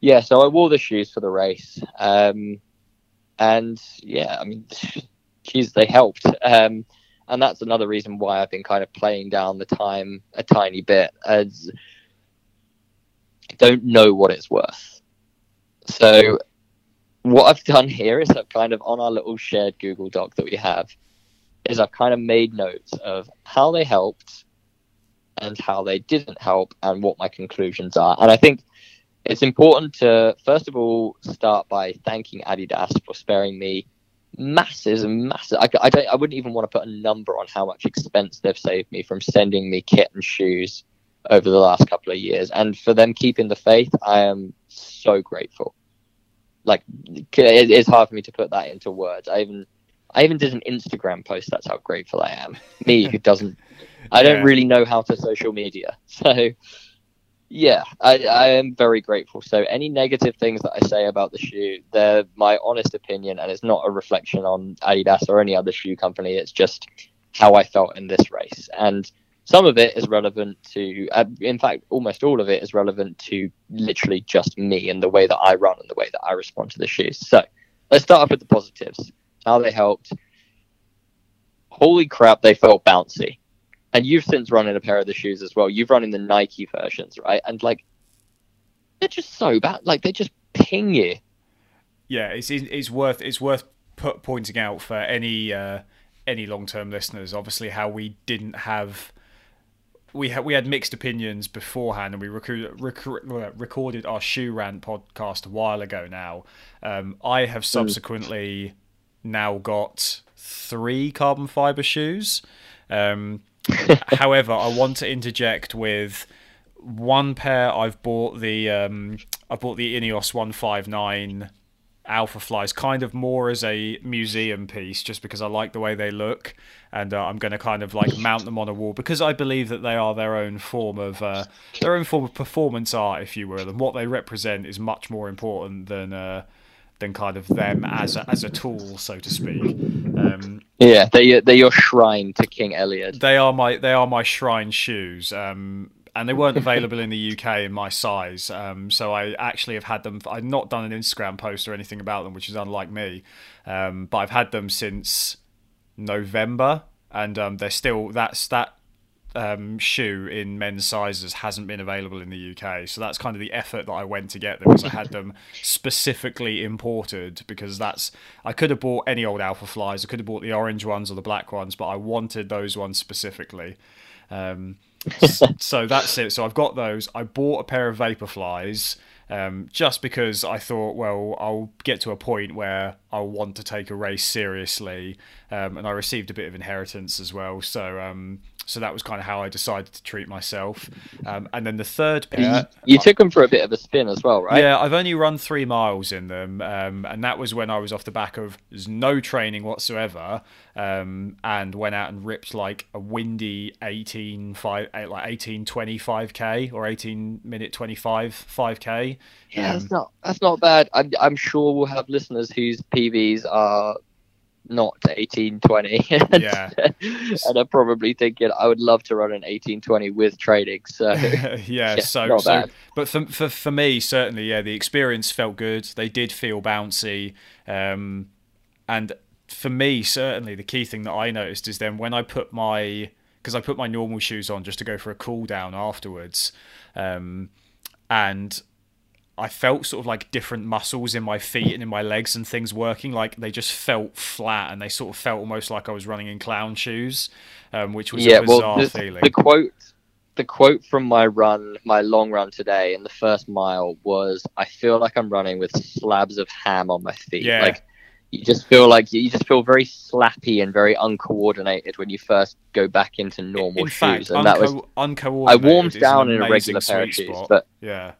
Yeah. So I wore the shoes for the race, um, and yeah, I mean. Jeez, they helped, um, and that's another reason why I've been kind of playing down the time a tiny bit, as I don't know what it's worth. So what I've done here is I've kind of, on our little shared Google Doc that we have, is I've kind of made notes of how they helped and how they didn't help and what my conclusions are. And I think it's important to, first of all, start by thanking Adidas for sparing me masses and masses. I, I don't. I wouldn't even want to put a number on how much expense they've saved me from sending me kit and shoes over the last couple of years. And for them keeping the faith, I am so grateful. Like, it, it's hard for me to put that into words. I even, I even did an Instagram post. That's how grateful I am. Me, who doesn't, I don't yeah. really know how to social media. So, yeah, I, I am very grateful. So any negative things that I say about the shoe, they're my honest opinion, and it's not a reflection on Adidas or any other shoe company. It's just how I felt in this race. And some of it is relevant to, uh, in fact, almost all of it is relevant to literally just me and the way that I run and the way that I respond to the shoes. So let's start off with the positives, how they helped. Holy crap, they felt bouncy. And you've since run in a pair of the shoes as well. You've run in the Nike versions, right? And, like, they're just so bad. Like, they just ping you. Yeah, it's it's worth it's worth put, pointing out for any uh, any long-term listeners, obviously, how we didn't have... We, ha- we had mixed opinions beforehand, and we rec- rec- recorded our Shoe Rant podcast a while ago now. Um, I have subsequently now got three carbon fibre shoes. Um However, I want to interject with one pair. I've bought the um, I bought the Ineos one fifty-nine Alpha Flies, kind of more as a museum piece, just because I like the way they look, and uh, I'm going to kind of like mount them on a wall because I believe that they are their own form of uh, their own form of performance art, if you will, and what they represent is much more important than uh, than kind of them as a, as a tool, so to speak. Um, yeah, they they're your shrine to King Elliot. They are my they are my shrine shoes, um, and they weren't available in the U K in my size. Um, so I actually have had them. I've not done an Instagram post or anything about them, which is unlike me. Um, but I've had them since November, and um, they're still that's that um, shoe in men's sizes hasn't been available in the U K. So that's kind of the effort that I went to get them, because I had them specifically imported, because that's I could have bought any old Alpha Flies. I could have bought the orange ones or the black ones, but I wanted those ones specifically. Um, so that's it. So I've got those. I bought a pair of Vaporflies um, just because I thought, well, I'll get to a point where I'll want to take a race seriously. Um, and I received a bit of inheritance as well. So, um, So that was kind of how I decided to treat myself. Um, and then the third pair... You, you took them for a bit of a spin as well, right? Yeah, I've only run three miles in them. Um, and that was when I was off the back of no training whatsoever, um, and went out and ripped like a windy eighteen, five, like eighteen twenty-five K or eighteen minute twenty-five five K. Yeah, um, that's, not, that's not bad. I'm, I'm sure we'll have listeners whose P Vs are... not eighteen twenty. Yeah. And I'm probably thinking I would love to run an eighteen twenty with trading. So yeah, yeah, so, so but for, for for me certainly, yeah, the experience felt good. They did feel bouncy. Um and for me certainly the key thing that I noticed is then when I put my because I put my normal shoes on just to go for a cool down afterwards. Um and I felt sort of like different muscles in my feet and in my legs and things working. Like they just felt flat, and they sort of felt almost like I was running in clown shoes, um, which was yeah, a bizarre well, the, feeling. The quote, the quote from my run, my long run today in the first mile was, "I feel like I'm running with slabs of ham on my feet." Yeah. Like you just feel like you just feel very slappy and very uncoordinated when you first go back into normal in shoes. Fact, and unco- that was uncoordinated. I warmed down in a regular pair of shoes, spot. But yeah.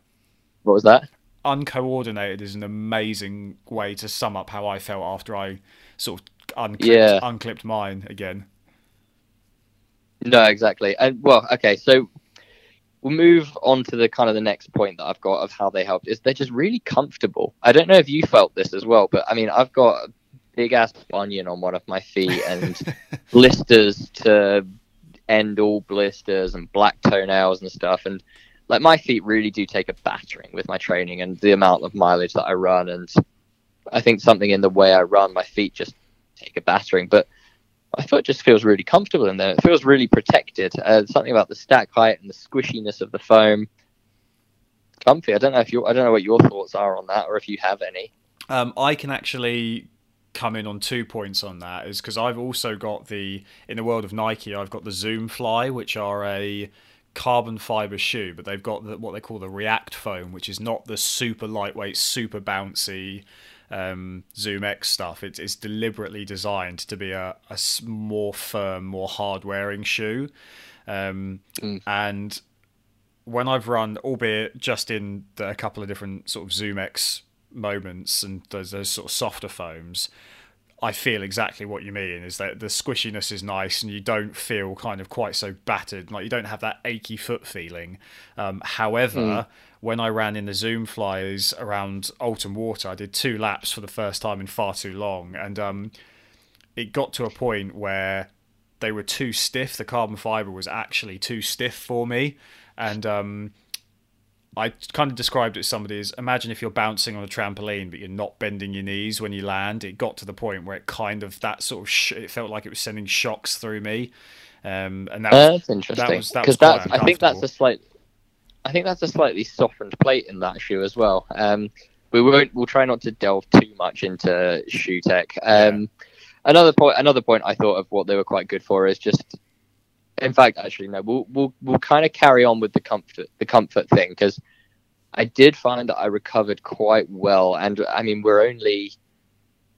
What was that? uncoordinated is an amazing way to sum up how I felt after I sort of unclipped, yeah. unclipped mine again. No, exactly. And well, okay, so we'll move on to the kind of the next point that I've got of how they helped is they're just really comfortable. I don't know if you felt this as well, but I mean, I've got a big ass bunion on one of my feet and blisters to end all blisters and black toenails and stuff. And like my feet really do take a battering with my training and the amount of mileage that I run. And I think something in the way I run, my feet just take a battering, but I thought it just feels really comfortable in there. It feels really protected. Uh, something about the stack height and the squishiness of the foam. Comfy. I don't know if you. I don't know what your thoughts are on that, or if you have any. Um, I can actually come in on two points on that. Is because I've also got the in the world of Nike, I've got the Zoom Fly, which are a carbon fiber shoe, but they've got the, what they call the React foam, which is not the super lightweight, super bouncy. Um, Zoom X stuff. It's it's deliberately designed to be a, a more firm, more hard wearing shoe. Um, mm. And when I've run, albeit just in the, a couple of different sort of Zoom X moments and those, those sort of softer foams, I feel exactly what you mean. Is that the squishiness is nice and you don't feel kind of quite so battered. Like you don't have that achy foot feeling. Um, however. Mm. When I ran in the Zoom Flies around Alton Water, I did two laps for the first time in far too long. And um, it got to a point where they were too stiff. The carbon fibre was actually too stiff for me. And um, I kind of described it as somebody as, imagine if you're bouncing on a trampoline, but you're not bending your knees when you land. It got to the point where it kind of, that sort of, sh- it felt like it was sending shocks through me. Um, and that uh, was, that's interesting. Because that that I think that's a slight... I think that's a slightly softened plate in that shoe as well. Um, we won't. We'll try not to delve too much into shoe tech. Um, yeah. Another point. Another point I thought of what they were quite good for is just. In fact, actually, no. We'll we'll we'll kind of carry on with the comfort the comfort thing because I did find that I recovered quite well, and I mean we're only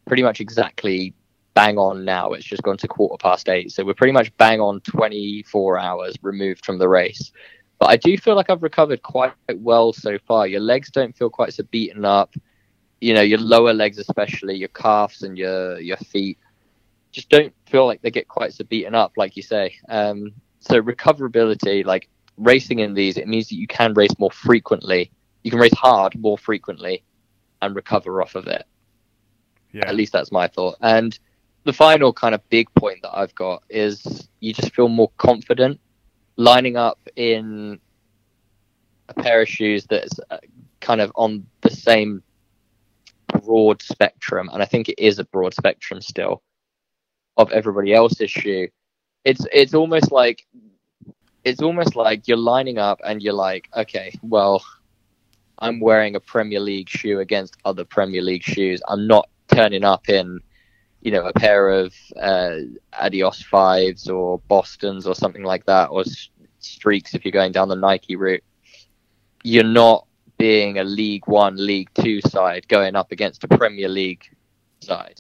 pretty much exactly bang on now. It's just gone to quarter past eight, so we're pretty much bang on twenty-four hours removed from the race. But I do feel like I've recovered quite well so far. Your legs don't feel quite so beaten up. You know, your lower legs especially, your calves and your, your feet, just don't feel like they get quite so beaten up, like you say. Um, so recoverability, like racing in these, it means that you can race more frequently. You can race hard more frequently and recover off of it. Yeah. At least that's my thought. And the final kind of big point that I've got is you just feel more confident. Lining up in a pair of shoes that's kind of on the same broad spectrum, and I think it is a broad spectrum still of everybody else's shoe. It's it's almost like it's almost like you're lining up and you're like, okay, well, I'm wearing a Premier League shoe against other Premier League shoes. I'm not turning up in, you know, a pair of uh, Adios fives or Bostons or something like that, or s- streaks if you're going down the Nike route. You're not being a League One, League Two side going up against a Premier League side,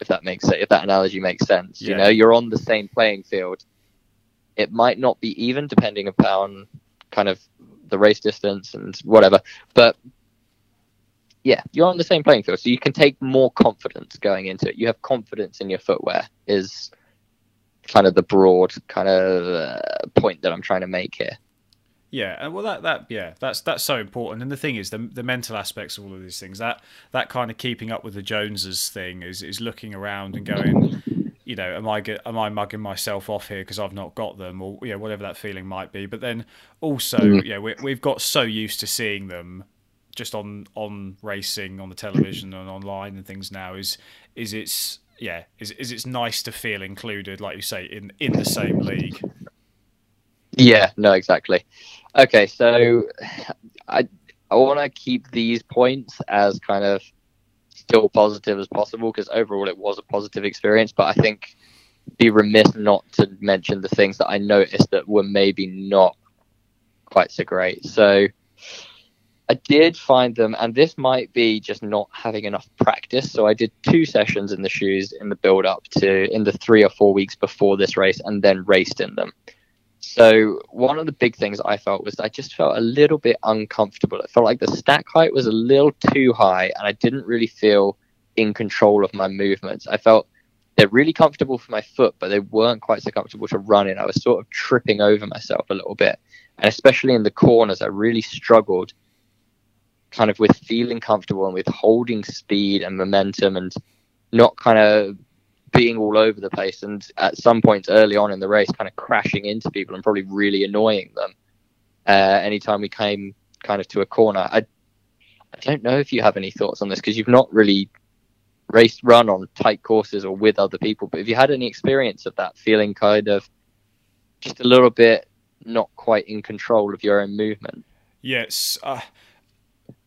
if that makes if that analogy makes sense. Yeah. You know, you're on the same playing field. It might not be even, depending upon kind of the race distance and whatever, but yeah, you're on the same playing field, so you can take more confidence going into it. You have confidence in your footwear is kind of the broad kind of uh, point that I'm trying to make here. Yeah, well, that that yeah, that's that's so important. And the thing is, the the mental aspects of all of these things, that that kind of keeping up with the Joneses thing is is looking around and going, you know, am I get, am I mugging myself off here because I've not got them, or yeah, whatever that feeling might be. But then also, mm-hmm. yeah, we, we've got so used to seeing them just on, on racing on the television and online and things now is is it's yeah is is it's nice to feel included, like you say, in in the same league. Yeah, no, exactly. Okay, so I I want to keep these points as kind of still positive as possible because overall it was a positive experience. But I think be remiss not to mention the things that I noticed that were maybe not quite so great. So I did find them, and this might be just not having enough practice. So I did two sessions in the shoes in the build up to in the three or four weeks before this race and then raced in them. So one of the big things I felt was I just felt a little bit uncomfortable. It felt like the stack height was a little too high, and I didn't really feel in control of my movements. I felt they're really comfortable for my foot, but they weren't quite so comfortable to run in. I was sort of tripping over myself a little bit. And especially in the corners, I really struggled kind of with feeling comfortable and with holding speed and momentum and not kind of being all over the place. And at some points early on in the race, kind of crashing into people and probably really annoying them. Uh, anytime we came kind of to a corner, I, I don't know if you have any thoughts on this, because you've not really raced, run on tight courses or with other people. But have you had any experience of that, feeling kind of just a little bit not quite in control of your own movement? Yes. Uh...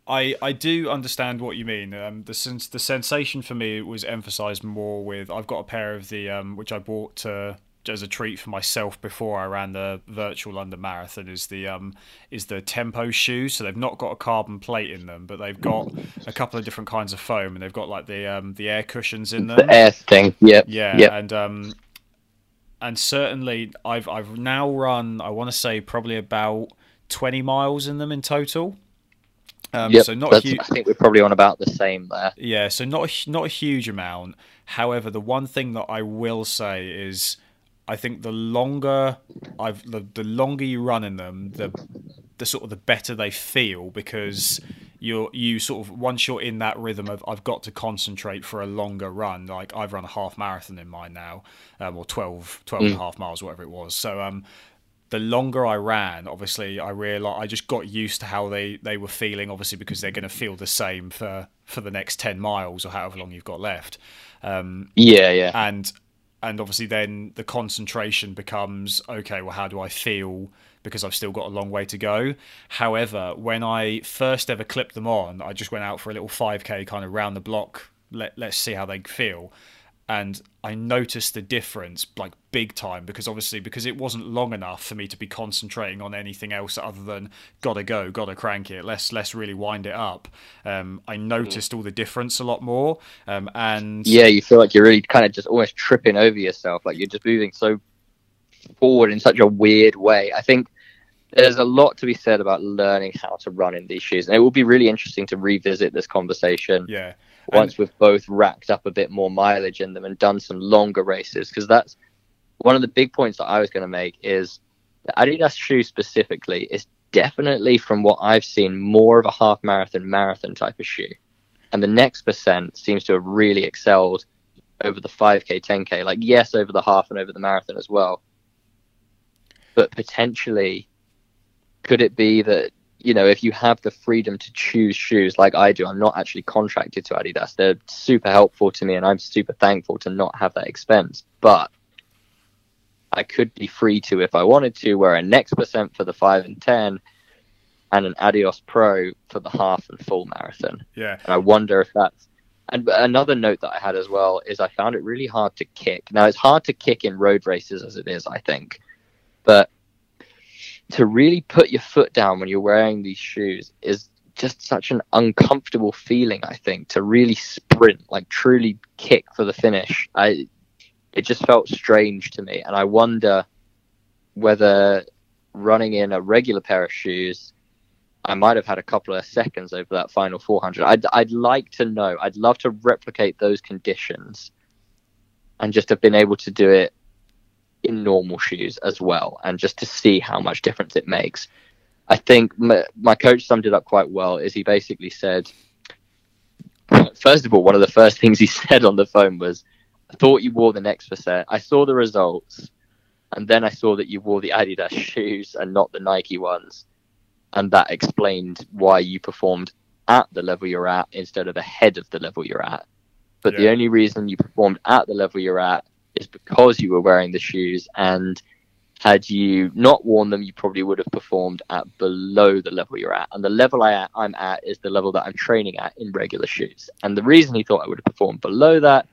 I, I do understand what you mean. Um, the sens- the sensation for me was emphasised more with, I've got a pair of the, um, which I bought to, as a treat for myself before I ran the virtual London Marathon, is the um is the Tempo shoes. So they've not got a carbon plate in them, but they've got a couple of different kinds of foam, and they've got like the um the air cushions in them. The air thing, yep. Yeah, yep. and um and certainly I've I've now run, I want to say probably about twenty miles in them in total. Um, yep, so not a huge, I think we're probably on about the same there. Yeah, so not a, not a huge amount. However, the one thing that I will say is, I think the longer I've the, the longer you run in them, the the sort of the better they feel, because you're you sort of once you're in that rhythm of I've got to concentrate for a longer run. Like I've run a half marathon in mine now, um, or twelve, twelve mm. and a half miles, whatever it was. So um. The longer I ran, obviously, I realized I just got used to how they, they were feeling, obviously, because they're going to feel the same for, for the next ten miles or however long you've got left. Um, yeah, yeah. And and obviously then the concentration becomes, okay, well, how do I feel? Because I've still got a long way to go. However, when I first ever clipped them on, I just went out for a little five K kind of round the block. Let, let's see how they feel. And I noticed the difference, like big time, because obviously because it wasn't long enough for me to be concentrating on anything else other than gotta go, gotta crank it, let's let's really wind it up. Um, I noticed all the difference a lot more, um, and yeah, you feel like you're really kind of just almost tripping over yourself, like you're just moving so forward in such a weird way. I think there's a lot to be said about learning how to run in these shoes, and it will be really interesting to revisit this conversation. Yeah. Once we've both racked up a bit more mileage in them and done some longer races, because that's one of the big points that I was going to make is the Adidas shoe specifically is definitely, from what I've seen, more of a half marathon, marathon type of shoe. And the Next Percent seems to have really excelled over the five K, ten K, like yes, over the half and over the marathon as well. But potentially, could it be that, you know, if you have the freedom to choose shoes like I do, I'm not actually contracted to Adidas. They're super helpful to me, and I'm super thankful to not have that expense. But I could be free to, if I wanted to, wear a Next Percent for the five and ten and an Adios Pro for the half and full marathon. Yeah. And I wonder if that's... And another note that I had as well is I found it really hard to kick. Now, it's hard to kick in road races as it is, I think. But to really put your foot down when you're wearing these shoes is just such an uncomfortable feeling, I think, to really sprint, like truly kick for the finish. I, it just felt strange to me. And I wonder whether running in a regular pair of shoes, I might have had a couple of seconds over that final four hundred. I'd, I'd like to know. I'd love to replicate those conditions and just have been able to do it in normal shoes as well, and just to see how much difference it makes. I think my, my coach summed it up quite well, is he basically said, first of all, one of the first things he said on the phone was, I thought you wore the Next Percent. I saw the results, and then I saw that you wore the Adidas shoes and not the Nike ones, and that explained why you performed at the level you're at instead of ahead of the level you're at. But yeah, the only reason you performed at the level you're at is because you were wearing the shoes, and had you not worn them, you probably would have performed at below the level you're at. And the level I, I'm at is the level that I'm training at in regular shoes. And the reason he thought I would have performed below that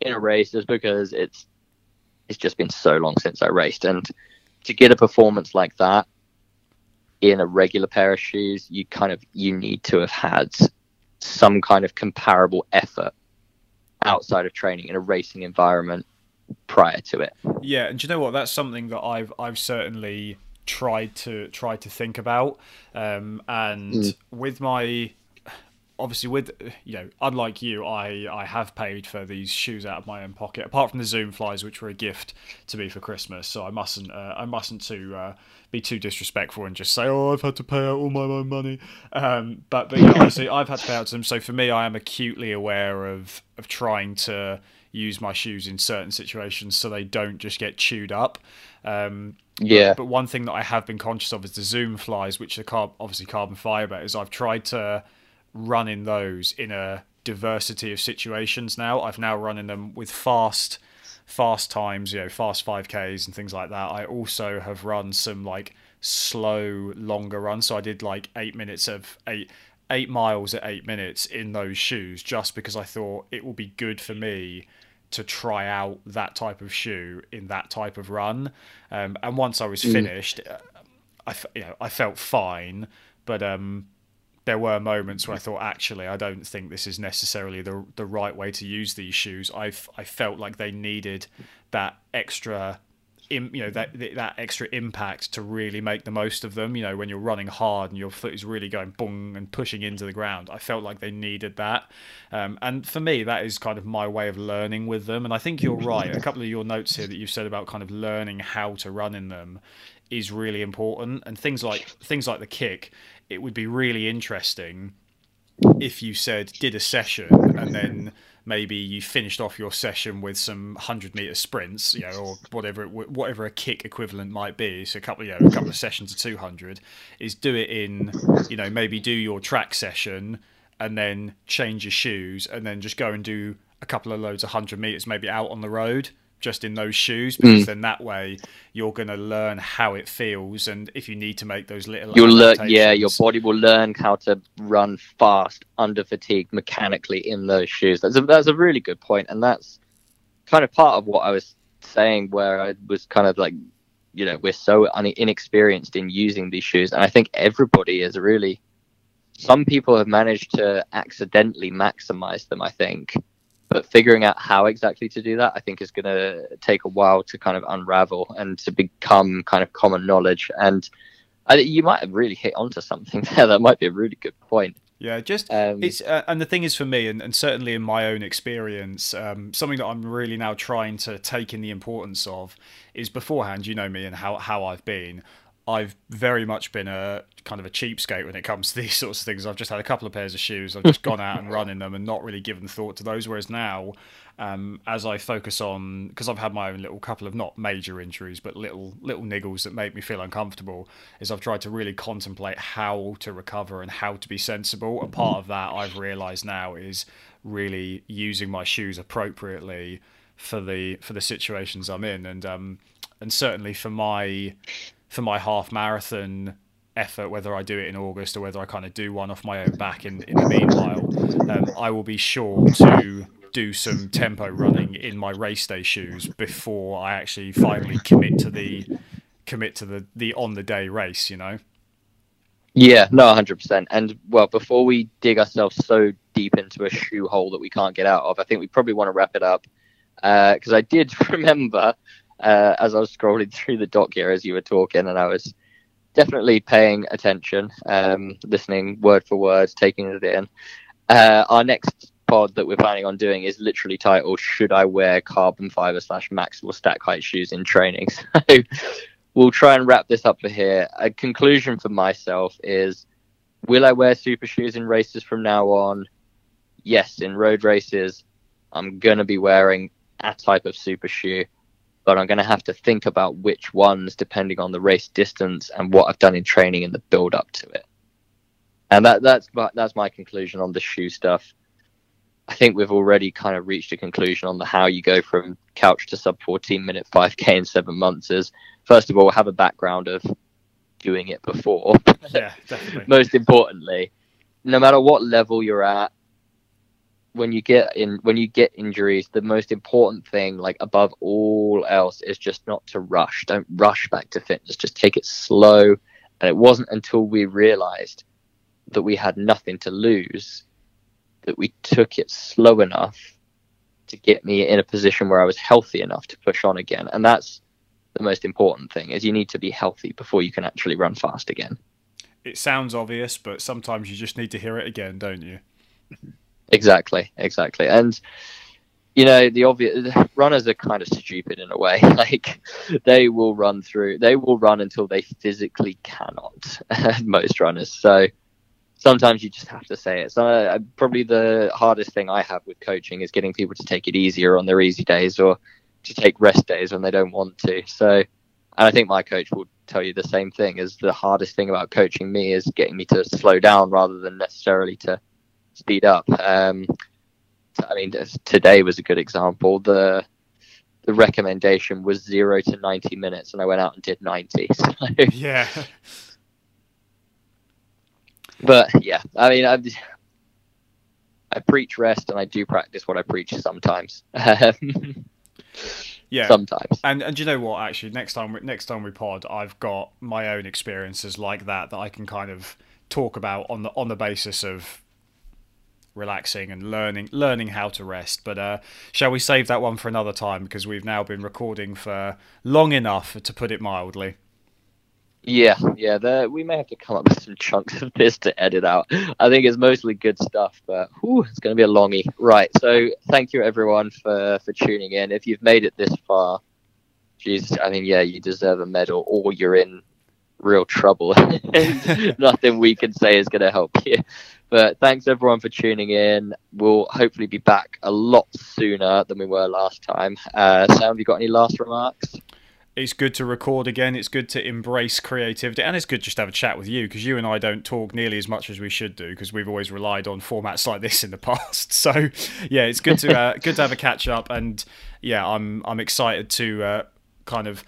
in a race is because it's it's just been so long since I raced. And to get a performance like that in a regular pair of shoes, you kind of you need to have had some kind of comparable effort outside of training in a racing environment prior to it. Yeah, and do you know what? That's something that I've I've certainly tried to try to think about. Um, and mm. with my obviously with you know, unlike you, I I have paid for these shoes out of my own pocket, apart from the Zoom Flies, which were a gift to me for Christmas. So I mustn't uh, I mustn't too uh, be too disrespectful and just say, oh, I've had to pay out all my own money. Um, but but yeah, obviously I've had to pay out to them. So for me, I am acutely aware of of trying to use my shoes in certain situations so they don't just get chewed up. Um, yeah. But, but one thing that I have been conscious of is the Zoom Flies, which are car- obviously carbon fibre, is I've tried to run in those in a diversity of situations now. I've now run in them with fast, fast times, you know, fast five Ks and things like that. I also have run some like slow, longer runs. So I did like eight minutes of eight, eight miles at eight minutes in those shoes, just because I thought it will be good for me to try out that type of shoe in that type of run. Um, and once I was finished, mm. I, you know, I felt fine, but um, there were moments where I thought, actually, I don't think this is necessarily the the right way to use these shoes. I I felt like they needed that extra, you know, that that extra impact to really make the most of them. You know, when you're running hard and your foot is really going boom and pushing into the ground, I felt like they needed that. Um, and for me, that is kind of my way of learning with them. And I think you're right. A couple of your notes here that you've said about kind of learning how to run in them is really important. And things like things like the kick, it would be really interesting if you said did a session and then maybe you finished off your session with some one hundred meter sprints, you know, or whatever it, whatever a kick equivalent might be. So a couple, you know, a couple of sessions of two hundred is do it in, you know, maybe do your track session and then change your shoes and then just go and do a couple of loads of one hundred meters maybe out on the road, just in those shoes, because mm. then that way you're going to learn how it feels, and if you need to make those little you'll learn yeah your body will learn how to run fast under fatigue mechanically in those shoes. That's a, that's a really good point, and that's kind of part of what I was saying, where I was kind of like, you know, we're so inexperienced in using these shoes, and I think everybody is really some people have managed to accidentally maximize them, I think. But figuring out how exactly to do that, I think, is going to take a while to kind of unravel and to become kind of common knowledge. And I, you might have really hit onto something there. That might be a really good point. Yeah, just um, it's uh, and the thing is for me, and, and certainly in my own experience, um, something that I'm really now trying to take in the importance of is beforehand, you know me and how, how I've been. I've very much been a kind of a cheapskate when it comes to these sorts of things. I've just had a couple of pairs of shoes. I've just gone out and run in them and not really given thought to those. Whereas now, um, as I focus on, because I've had my own little couple of not major injuries, but little little niggles that make me feel uncomfortable, is I've tried to really contemplate how to recover and how to be sensible. And part of that I've realised now is really using my shoes appropriately for the for the situations I'm in, and um, and certainly for my. for my half marathon effort, whether I do it in August or whether I kind of do one off my own back in, in the meanwhile, um, I will be sure to do some tempo running in my race day shoes before I actually finally commit to the commit to the, the on the day race, you know? Yeah, no, one hundred percent. And well, before we dig ourselves so deep into a shoe hole that we can't get out of, I think we probably want to wrap it up, because uh, I did remember... Uh, as I was scrolling through the doc here as you were talking, and I was definitely paying attention, um, listening word for word, taking it in. Uh, our next pod that we're planning on doing is literally titled "Should I Wear Carbon Fiber slash Maximal Stack Height Shoes in Training?" So we'll try and wrap this up for here. A conclusion for myself is: will I wear super shoes in races from now on? Yes, in road races, I'm gonna be wearing a type of super shoe. But I'm going to have to think about which ones, depending on the race distance and what I've done in training and the build up to it. And that that's my, that's my conclusion on the shoe stuff. I think we've already kind of reached a conclusion on the how you go from couch to sub fourteen minute five K in seven months is, first of all, have a background of doing it before. Yeah, definitely. Most importantly, no matter what level you're at, when you get in, when you get injuries, the most important thing, like above all else, is just not to rush. Don't rush back to fitness. Just take it slow. And it wasn't until we realized that we had nothing to lose that we took it slow enough to get me in a position where I was healthy enough to push on again. And that's the most important thing, is you need to be healthy before you can actually run fast again. It sounds obvious, but sometimes you just need to hear it again, don't you? Exactly, exactly. And, you know, the obvious runners are kind of stupid in a way. Like, they will run through, they will run until they physically cannot, most runners. So sometimes you just have to say it. So uh, probably the hardest thing I have with coaching is getting people to take it easier on their easy days, or to take rest days when they don't want to. So, and I think my coach will tell you the same thing, is the hardest thing about coaching me is getting me to slow down rather than necessarily to speed up. Um, I mean, today was a good example. The the recommendation was zero to ninety minutes, and I went out and did ninety. So. Yeah. But yeah, I mean, I I preach rest, and I do practice what I preach sometimes. Yeah, sometimes. And and you know what? Actually, next time next time we pod, I've got my own experiences like that that I can kind of talk about on the on the basis of relaxing and learning learning how to rest. But uh, shall we save that one for another time, because we've now been recording for long enough, to put it mildly. Yeah, yeah. There, we may have to come up with some chunks of this to edit out. I think it's mostly good stuff, but whew, it's going to be a longie. Right, so thank you, everyone, for, for tuning in. If you've made it this far, Jesus, I mean, yeah, you deserve a medal, or you're in real trouble. Nothing we can say is going to help you. But thanks, everyone, for tuning in. We'll hopefully be back a lot sooner than we were last time. Uh, Sam, have you got any last remarks? It's good to record again. It's good to embrace creativity. And it's good just to have a chat with you, because you and I don't talk nearly as much as we should do, because we've always relied on formats like this in the past. So, yeah, it's good to uh, good to have a catch-up. And, yeah, I'm I'm excited to uh, kind of...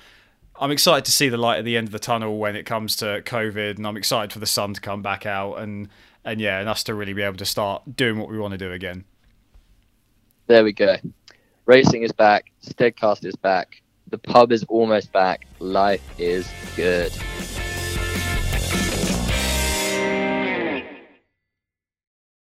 I'm excited to see the light at the end of the tunnel when it comes to COVID, and I'm excited for the sun to come back out and, and yeah, and us to really be able to start doing what we want to do again. There we go. Racing is back. Steadfast is back. The pub is almost back. Life is good.